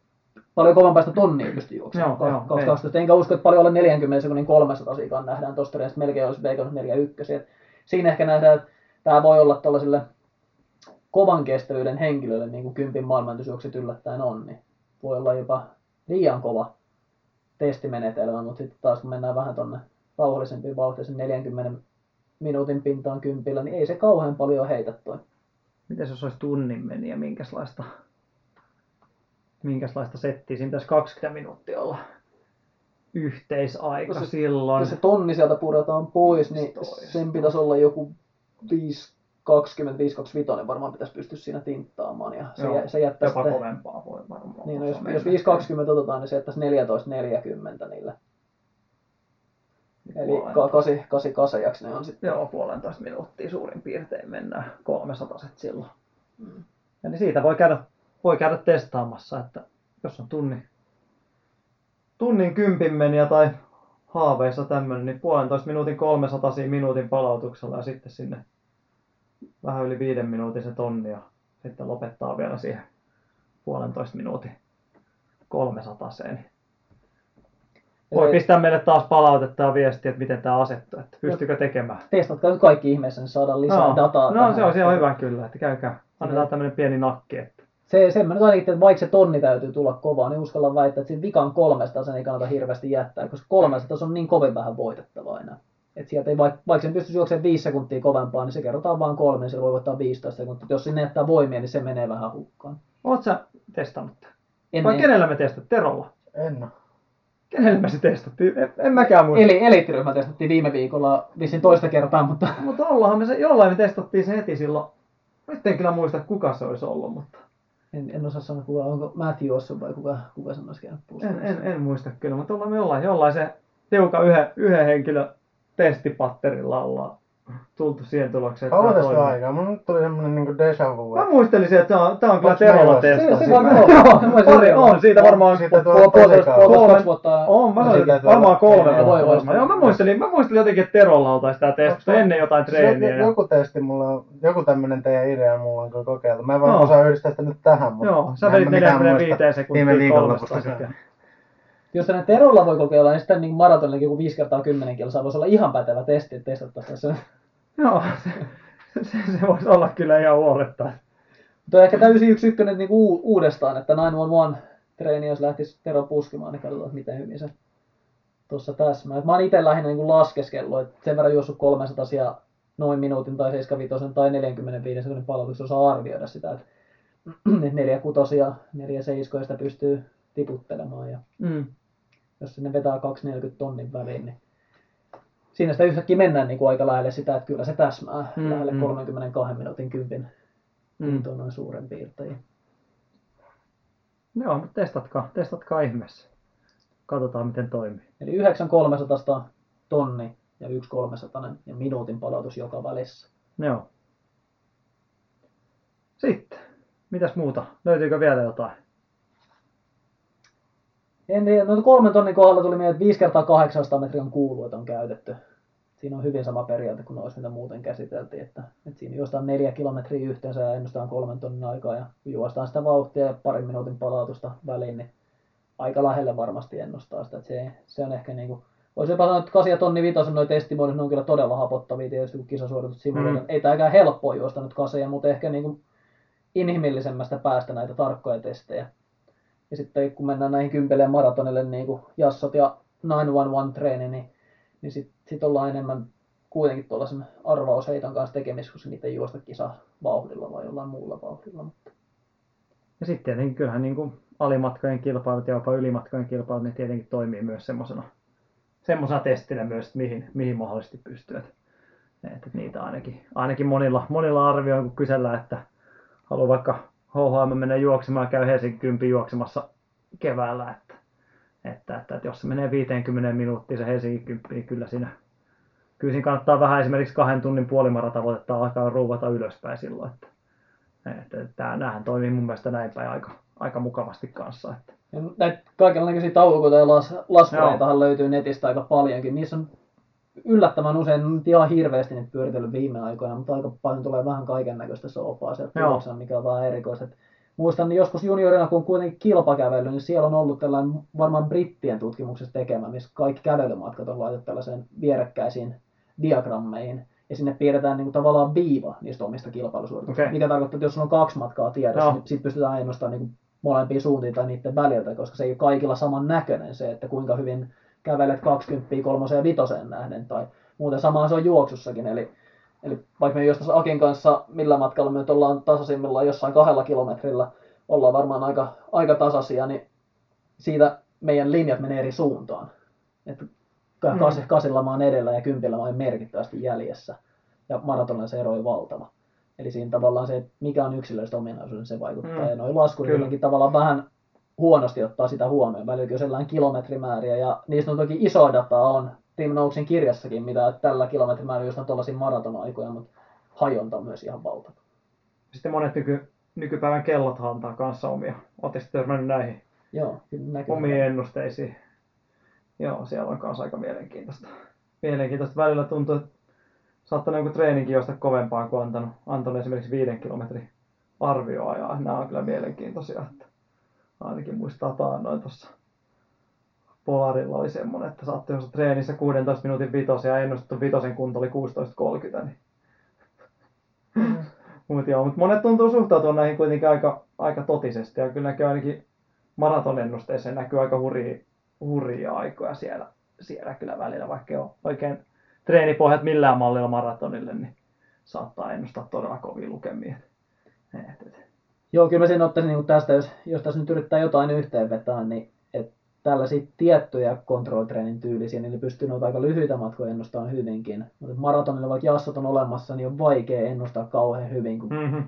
paljon kovempaa tonnia pystyy juoksemaan. kaksisataakaksitoista. Enkä usko, että paljon alle neljänkymmenen sekunnin kolmesataasikaan nähdään tuosta, ja melkein olisi neljäkymmentäyksi. Siinä ehkä nähdään, että tämä voi olla tällaiselle kovan kestävyyden henkilölle, niin kuin kympin maailmanennätysjuokset yllättäen on, niin voi olla jopa liian kova testimenetelmä, mutta sitten taas kun mennään vähän tuonne rauhallisempiin vauhteisiin neljänkymmenen minuutin pintaan kympillä, niin ei se kauhean paljon heitä toi. Mites jos olisi tunnin meni ja minkälaista, minkälaista settiä? Siinä pitäisi kaksikymmentä minuuttia olla yhteisaika jos silloin. Jos se tonni sieltä puretaan pois, niin sen pitäisi olla joku viisi kaksikymmentä, viisi kaksikymmentäviisi varmaan pitäisi pystyä siinä tinttaamaan. Ja se, Joo, se jättäisi jopa sitä kovempaa voi varmaan. Niin, no, jos jos viisi kaksikymmentä otetaan, niin se jättäisi neljätoista neljäkymmentä niille. Eli kahdeksan kahdeksan ne on sitten. Joo, puolentoista minuuttia suurin piirtein mennään kolmesataset silloin. Mm. Eli siitä voi käydä, voi käydä testaamassa, että jos on tunni, tunnin kympin meniä tai haaveissa tämmöinen, niin puolentoista minuutin kolmesatasia minuutin palautuksella ja sitten sinne vähän yli viiden minuutin se tonni ja sitten lopettaa vielä siihen puolentoista minuutin kolmesataseen. Voi pistää meille taas palautetta ja viestiä, että miten tämä asettuu, että pystyykö tekemään. Testatkaa nyt kaikki ihmeessä, niin saadaan lisää no, dataa. No tähän. Se on siellä hyvä kyllä, että käykää. Annetaan tämmöinen pieni nakki. Että se, sen mä nyt ainakin, että vaikka se tonni täytyy tulla kovaa, niin uskallan väittää, että siinä vikan kolmesta sen ei kannata hirveästi jättää, koska kolmesta on niin kovin vähän voitettava aina. Että sieltä ei, vaikka, vaikka sen pystyisi juoksemaan viisi sekuntia kovempaa, niin se kerrotaan vaan kolme, niin se voi voittaa viisitoista sekuntia. Jos sinne jättää voimia, niin se menee vähän hukkaan. Oletko sä testannut tämän? En. Vai en. Kenellä me testattiin? Terolla? En. Kenellä me se testattiin? En, en mäkään muista. Eli eliittiryhmä testattiin viime viikolla vissiin toista kertaa, mutta mutta ollaanhan me se, jollain me testattiin se heti silloin. Nyt en kyllä muista, kuka se olisi ollut, mutta En, en osaa sanoa, kuka, onko Matthew Osson vai kuka, kuka sanoisi käynyt puusta. En, en, en muista kyllä, mutta ollaan me ollaan jollain se teuka yhden, yhden henkilön testipatterilla ollaan tultu siihen tulokseen. Kauan tästä aikaa, mun nyt tuli semmonen niinku deja vu. Mä muistelisin, että tää on kyllä Terolla testassa. On, siitä varmaan kolme vuotta. On, mä sanoin, että varmaan kolme vuotta. Joo, mä muistelin, mä muistelin jotenkin, että Terolla oltais tää testassa ennen jotain treeniä. Joku testi mulla on, joku tämmönen teidän idea mulla on kyllä kokeiltu. Mä en vaan osaa yhdistää sitä nyt tähän, mutta joo, sä vedit neljäkymmentäviisi sekuntia kolmesta sitten. Jos tänne Terolla voi kokeilla, niin sitten niin maratonillekin joku viisi kertaa kymmenen kilsaa voisi olla ihan pätevä testi, että testattaisiin sen. Joo, se, se, se voisi olla kyllä ihan huoletta. Mutta ehkä täysin yksi ykkönen niin u- uudestaan, että yhdeksäntoista yksi-treeni, jos lähtisi Tero puskimaan, niin katsotaan, miten hyvin se tuossa täsmää. Mä oon itse lähinnä niin laskeskellut, että sen verran juossut kolmesatasia noin minuutin tai seitsemänviisi tai neljäkymmentäviisi sekunnin palautuksen osaa arvioida sitä, että neljäkutosia, neljäseitkoista pystyy tiputtelemaan. Ja mm. jos sinne vetää kaksi neljäkymmentä tonnin väliin, niin siinä sitä yhtäkkiä mennään niin kuin aika lähelle sitä, että kyllä se täsmää mm, lähelle mm. kolmenkymmenenkahden minuutin kympin mm. noin suuren piirtein. Joo, mutta testatkaa, testatkaa ihmeessä. Katsotaan miten toimii. Eli yhdeksän kolmesataa tonni ja yksi kolmesataa ja minuutin palautus joka välissä. Joo. Sitten, mitäs muuta? Löytyykö vielä jotain? En tiedä, noita kolmen tonnin kohdalla tuli mieleen, että viisi kertaa kahdeksansataa metriä on kuullut, että on käytetty. Siinä on hyvin sama periaate kuin noissa, mitä muuten käsiteltiin. Että, että siinä juostaan neljä kilometriä yhteensä ja ennustaan kolmen tonnin aikaa ja juostaan sitä vauhtia ja parin minuutin palautusta väliin, niin aika lähelle varmasti ennustaa sitä. Että se, se on ehkä niin kuin Olisi jopa sanonut, että kahdeksan tonni viitosen noi testimoinnit, ne on kyllä todella hapottavia tietysti, kun kisasuoritus simuloidaan. Mm. Ei tääkään helppoa juosta nyt kaseja, mutta ehkä niin kuin inhimillisemmästä päästä näitä tarkkoja testejä. Ja sitten kun mennään näihin kympeleen maratonille, niin kuin jassot ja yhdeksänsataakymmenen treeni, niin, niin sitten sit ollaan enemmän kuitenkin tuollaisen arvausheiton kanssa tekemisissä, kun niitä ei juosta kisaa vauhdilla vai jollain muulla vauhdilla. Mutta. Ja sitten tietenkin kyllähän niin kuin alimatkojen kilpailut ja jopa ylimatkojen kilpailut, niin tietenkin toimii myös semmoisena. Semmoisena testinä myös, mihin, mihin mahdollisesti pystyy. Että niitä ainakin, ainakin monilla, monilla arvioin, kun kysellään, että haluaa vaikka H H M mennä juoksemaan ja käy Helsinki kymmenen juoksemassa keväällä. Että, että, että, että jos se menee viisikymmentä minuuttia se Helsinki kymmenen, niin kyllä siinä, kyllä siinä kannattaa vähän esimerkiksi kahden tunnin puolimaratavoitetta alkaa ruuvata ylöspäin silloin. Että, että, että nämähän toimii mun mielestä näin päin aika, aika mukavasti kanssa. Että. Näitä kaikenlaisia taulukoita ja las, laskureitahan löytyy netistä aika paljonkin. Niissä on yllättävän usein ihan hirveästi niitä pyöritellyt viime aikoina, mutta aika paljon tulee vähän kaikennäköistä soopaa sieltä tuloksena, mikä on vähän erikoista. Muistan niin joskus juniorina, kun on kuitenkin kilpakävely, niin siellä on ollut tällainen varmaan brittien tutkimuksessa tekemä, missä kaikki kävelymatkat on laitettu tällaiseen vierekkäisiin diagrammeihin. Ja sinne piirretään niin kuin tavallaan viiva niistä omista kilpailusuorituksista, okay. Mikä tarkoittaa, että jos on kaksi matkaa tiedossa, niin sitten pystytään ennustamaan niin kuin molempia suuntiin tai niiden väliltä, koska se ei ole kaikilla saman näköinen se, että kuinka hyvin kävelet kaksikymmentä kolmoseen ja vitoseen nähden tai muuten samaan se on juoksussakin. Eli, eli vaikka me jostain Akin kanssa millä matkalla me nyt ollaan tasaisimmillaan jossain kahdella kilometrillä, ollaan varmaan aika, aika tasaisia, niin siitä meidän linjat menee eri suuntaan. Että kas, mm. kasilla mä oon edellä ja kympillä mä oon merkittävästi jäljessä ja maratonilla se ero on valtava. Eli siinä tavallaan se, mikä on yksilölliset ominaisuudet, se vaikuttaa. Mm. Ja noi laskurit tavallaan vähän huonosti ottaa sitä huomioon. Välillä kyllä sellainen kilometrimääriä. Ja niistä on toki isoa dataa on Team Nouxin kirjassakin, mitä tällä kilometrimäärin just on tuollaisia maratonaikoja, mutta hajonta on myös ihan valtava. Sitten monet nyky, nykypäivän kellot antaa kanssa omia. Oletteko törmännyt näihin Joo, omiin ennusteisiin? Joo, siellä on kanssa aika mielenkiintoista. Mielenkiintoista välillä tuntuu, että saattanut joku treenikin josta kovempaa kuin antanut, antanut esimerkiksi viiden kilometrin arvioajaa. Nämä on kyllä mielenkiintoisia. Että ainakin muistaa taannoin tuossa Polarilla oli semmoinen, että saattoi jossa treenissä kuudentoista minuutin vitosen ja ennustettu vitosen kunto oli kuusitoista kolmekymmentä. Niin. Mm. Mut joo, mut monet tuntuu suhtautua näihin kuitenkin aika, aika totisesti. Ja kyllä näkyy ainakin maratonennusteeseen näkyy aika hurjia, hurjia aikoja siellä, siellä kyllä välillä, vaikka on oikein treenipohjat millään mallilla maratonille, niin saattaa ennustaa todella kovia lukemia. Joo, kyllä mä sen ottaisin niin tästä, jos, jos tässä nyt yrittää jotain yhteenvetää, niin että tällaisia tiettyjä kontrolltreenin tyylisiä, niin ne pystyy noita aika lyhyitä matkoja ennustamaan hyvinkin. Mutta maratonilla, vaikka jassot on olemassa, niin on vaikea ennustaa kauhean hyvin. Kun mm-hmm.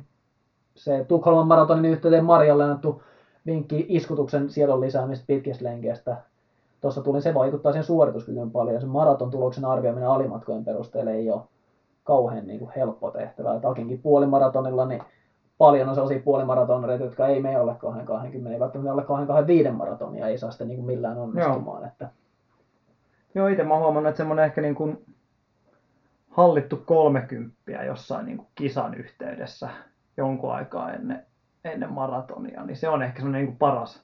Se Tukholman maratonin yhteyteen Marjalle annettu vinkki iskutuksen sielun lisäämistä pitkistä lenkeistä, tuossa tuli, se vaikuttaa sen suorituskykyyn paljon. Sen maraton tuloksen arvioiminen alimatkojen perusteella ei ole kauhean niin kuin helppo tehtävä. Akinkin puolimaratonilla niin paljon on sellaisia puolimaratonereita, jotka ei mene alle kaksikymmentä, ei välttämättä alle kaksikymmentäviisi maratonia, ei saa sitä niin kuin millään onnistumaan. Joo, että. Joo itse mä oon huomannut, että semmoinen ehkä niin kuin hallittu kolmekymppiä jossain niin kuin kisan yhteydessä jonkun aikaa ennen, ennen maratonia, niin se on ehkä semmoinen niin kuin paras.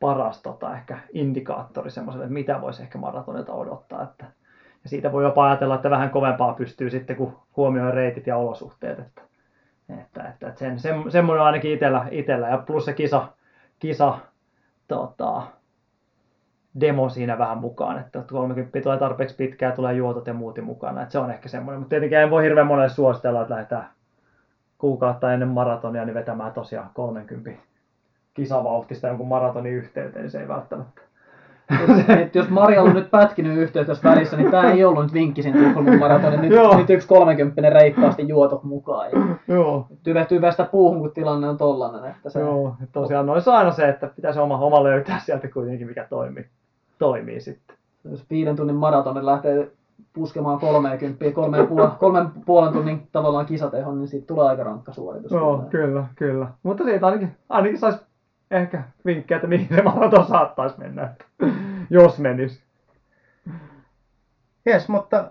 paras tota, ehkä indikaattori semmoiselle, että mitä voisi ehkä maratonilta odottaa. Että, ja siitä voi jopa ajatella, että vähän kovempaa pystyy sitten, kun huomioi reitit ja olosuhteet. Että, että, että, että sen, se, semmoinen ainakin itellä, itellä. Ja plus se kisa, kisa tota, demo siinä vähän mukaan, että kolmekymmentä tulee tarpeeksi pitkää, tulee juotot ja muutin mukana. Että se on ehkä semmoinen, mutta tietenkin en voi hirveän monelle suositella, että lähdetään kuukautta ennen maratonia niin vetämään tosiaan kolmekymmentä kisavauhtista jonkun maratonin yhteyteen, niin se ei välttämättä. Et jos Marja on nyt pätkinyt yhteyttä tässä välissä, niin tämä ei ollut nyt vinkki siinä Tukholman maratonin. Nyt, nyt yksi kolmekymppinen reippaasti juotot mukaan. Tyvehtyy västä puuhun, kun tilanne on tollainen. Että se. Joo, tosiaan noissa aina se, että pitää se oma, oma löytää sieltä kuitenkin, mikä toimii, toimii sitten. Jos viiden tunnin maratonin lähtee puskemaan kolmekymmentä, kolmen, puol- kolmen puolen tunnin tavallaan kisatehon, niin siitä tulee aika rankka suoritus. Joo, kyllä, kyllä. Mutta siitä ainakin, ainakin saisi ehkä vinkkejä, että mihin se maraton saattaisi mennä, jos menisi. Jes, mutta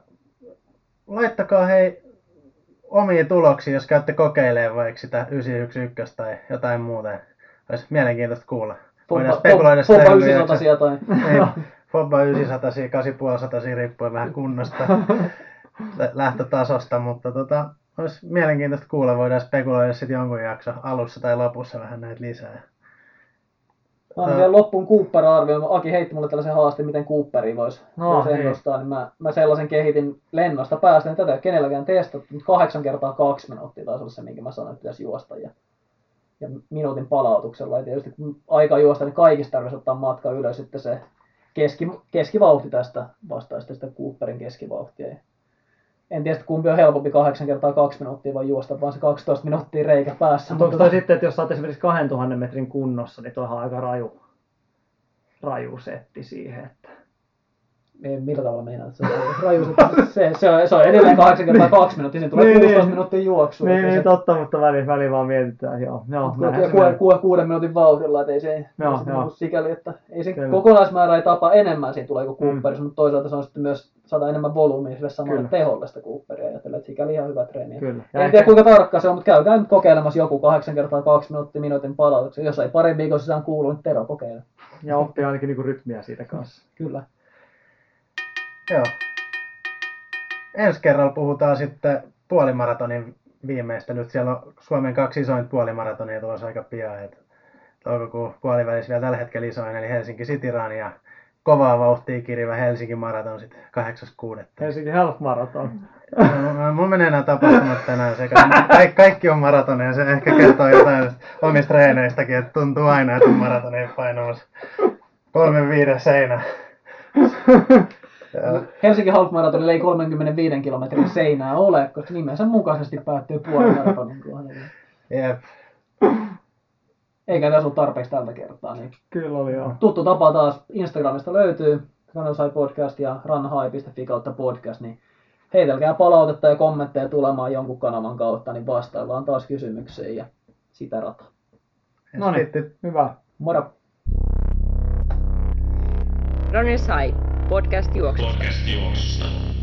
laittakaa hei omiin tuloksiin, jos käytte kokeilemaan vaikka sitä yhdeksänsataayksitoista tai jotain muuta. Olisi mielenkiintoista kuulla. Voidaan spekuloida sitä. Fompa yhdeksänsatasia tai. Fompa yhdeksänsatasia, kahdeksansataa, riippuen vähän kunnosta, lähtötasosta, mutta tota, olisi mielenkiintoista kuulla. Voidaan spekuloida sitten jonkun jakson alussa tai lopussa vähän näitä lisää. Mä oon vielä loppuun Cooper-arvioon. Aki heitti mulle tällaisen haasteen, miten Cooperi voisi no, ennustaa. Niin mä, mä sellaisen kehitin lennosta päästä. Niin tätä ei ole kenelläkään testattu, mutta kahdeksan kertaa kaksi minuuttia taisi olla se, minkä mä sanoin, että pitäisi juosta. Ja, ja minuutin palautuksella. Ja tietysti kun aikaa juosta, niin kaikista tarvitsisi ottaa matka ylös. Sitten se keski, keskivauhti tästä vastaa sitä Cooperin keskivauhtia. En tiedä, kumpi on helpompi, kahdeksan kertaa kaksi minuuttia vai juosta, vaan se kaksitoista minuuttia reikä päässä. Mutta onko toi sitten, että jos sä oot esimerkiksi kahdentuhannen metrin kunnossa, niin toihan on aika raju, raju setti siihen, että... Ei, millä tavalla meinaa, että se on raju setti? Se, se, on, se on edelleen kahdeksan kertaa kaksi minuuttia, siinä tulee kuusitoista minuuttia juoksua. Niin, niin se... totta, mutta väliin, väliin vaan mietitään, joo. joo ku, kuuden minuutin vauhdilla, että ei se, joo, se joo. sikäli, että ei se kyllä. Kokonaismäärä ei tapa enemmän siinä tulee kuin Cooperissa, mm. mutta toisaalta se on sitten myös... saada enemmän volyymiä sille samalle teholle sitä Cooperia ajatella, että sikäli ihan hyvä treeni. En ehkä... tiedä kuinka tarkka se on, mutta käykää nyt kokeilemassa joku kahdeksan kertaa kaksi minuuttia minuutin palautuksen. Jos ei parin viikon sisään kuulu, niin Tero kokeile. Ja oppii ainakin niinku rytmiä siitä kanssa. Kyllä. Joo. Ensi kerralla puhutaan sitten puolimaratonin viimeistä. Nyt siellä on Suomen kaksi isointa puolimaratonia tuossa aika pian. Toukokuun puolivälissä vielä tällä hetkellä isoin, eli Helsinki City Run ja kovaa vauhtia kirivä Helsinki-maraton sitten kahdeksas kuudetta. Helsinki half maraton. Mulla menee nämä tapahtumat tänään sekaan. Ka- kaikki on maratoneja, se ehkä kertoo jotain omista treeneistäkin, että tuntuu aina, että on maratoneen painamassa. Kolmen viiden seinä. Helsinki half maratonilla ei kolmekymmentäviisi kilometrin seinää ole, koska nimensä mukaisesti päättyy puolimaratonin kohdalla. Jep. Eikä tässä ole tarpeeksi tältä kertaa. Niin kyllä oli joo. Tuttu tapa taas Instagramista löytyy, Runner's High Podcast ja runnershigh piste fi kautta podcast, niin heitelkää palautetta ja kommentteja tulemaan jonkun kanavan kautta, niin vastaillaan taas kysymyksiin ja sitä rataa. No niin, hyvä. Moro. Runner's High Podcast juoksusta. Podcast juoksusta.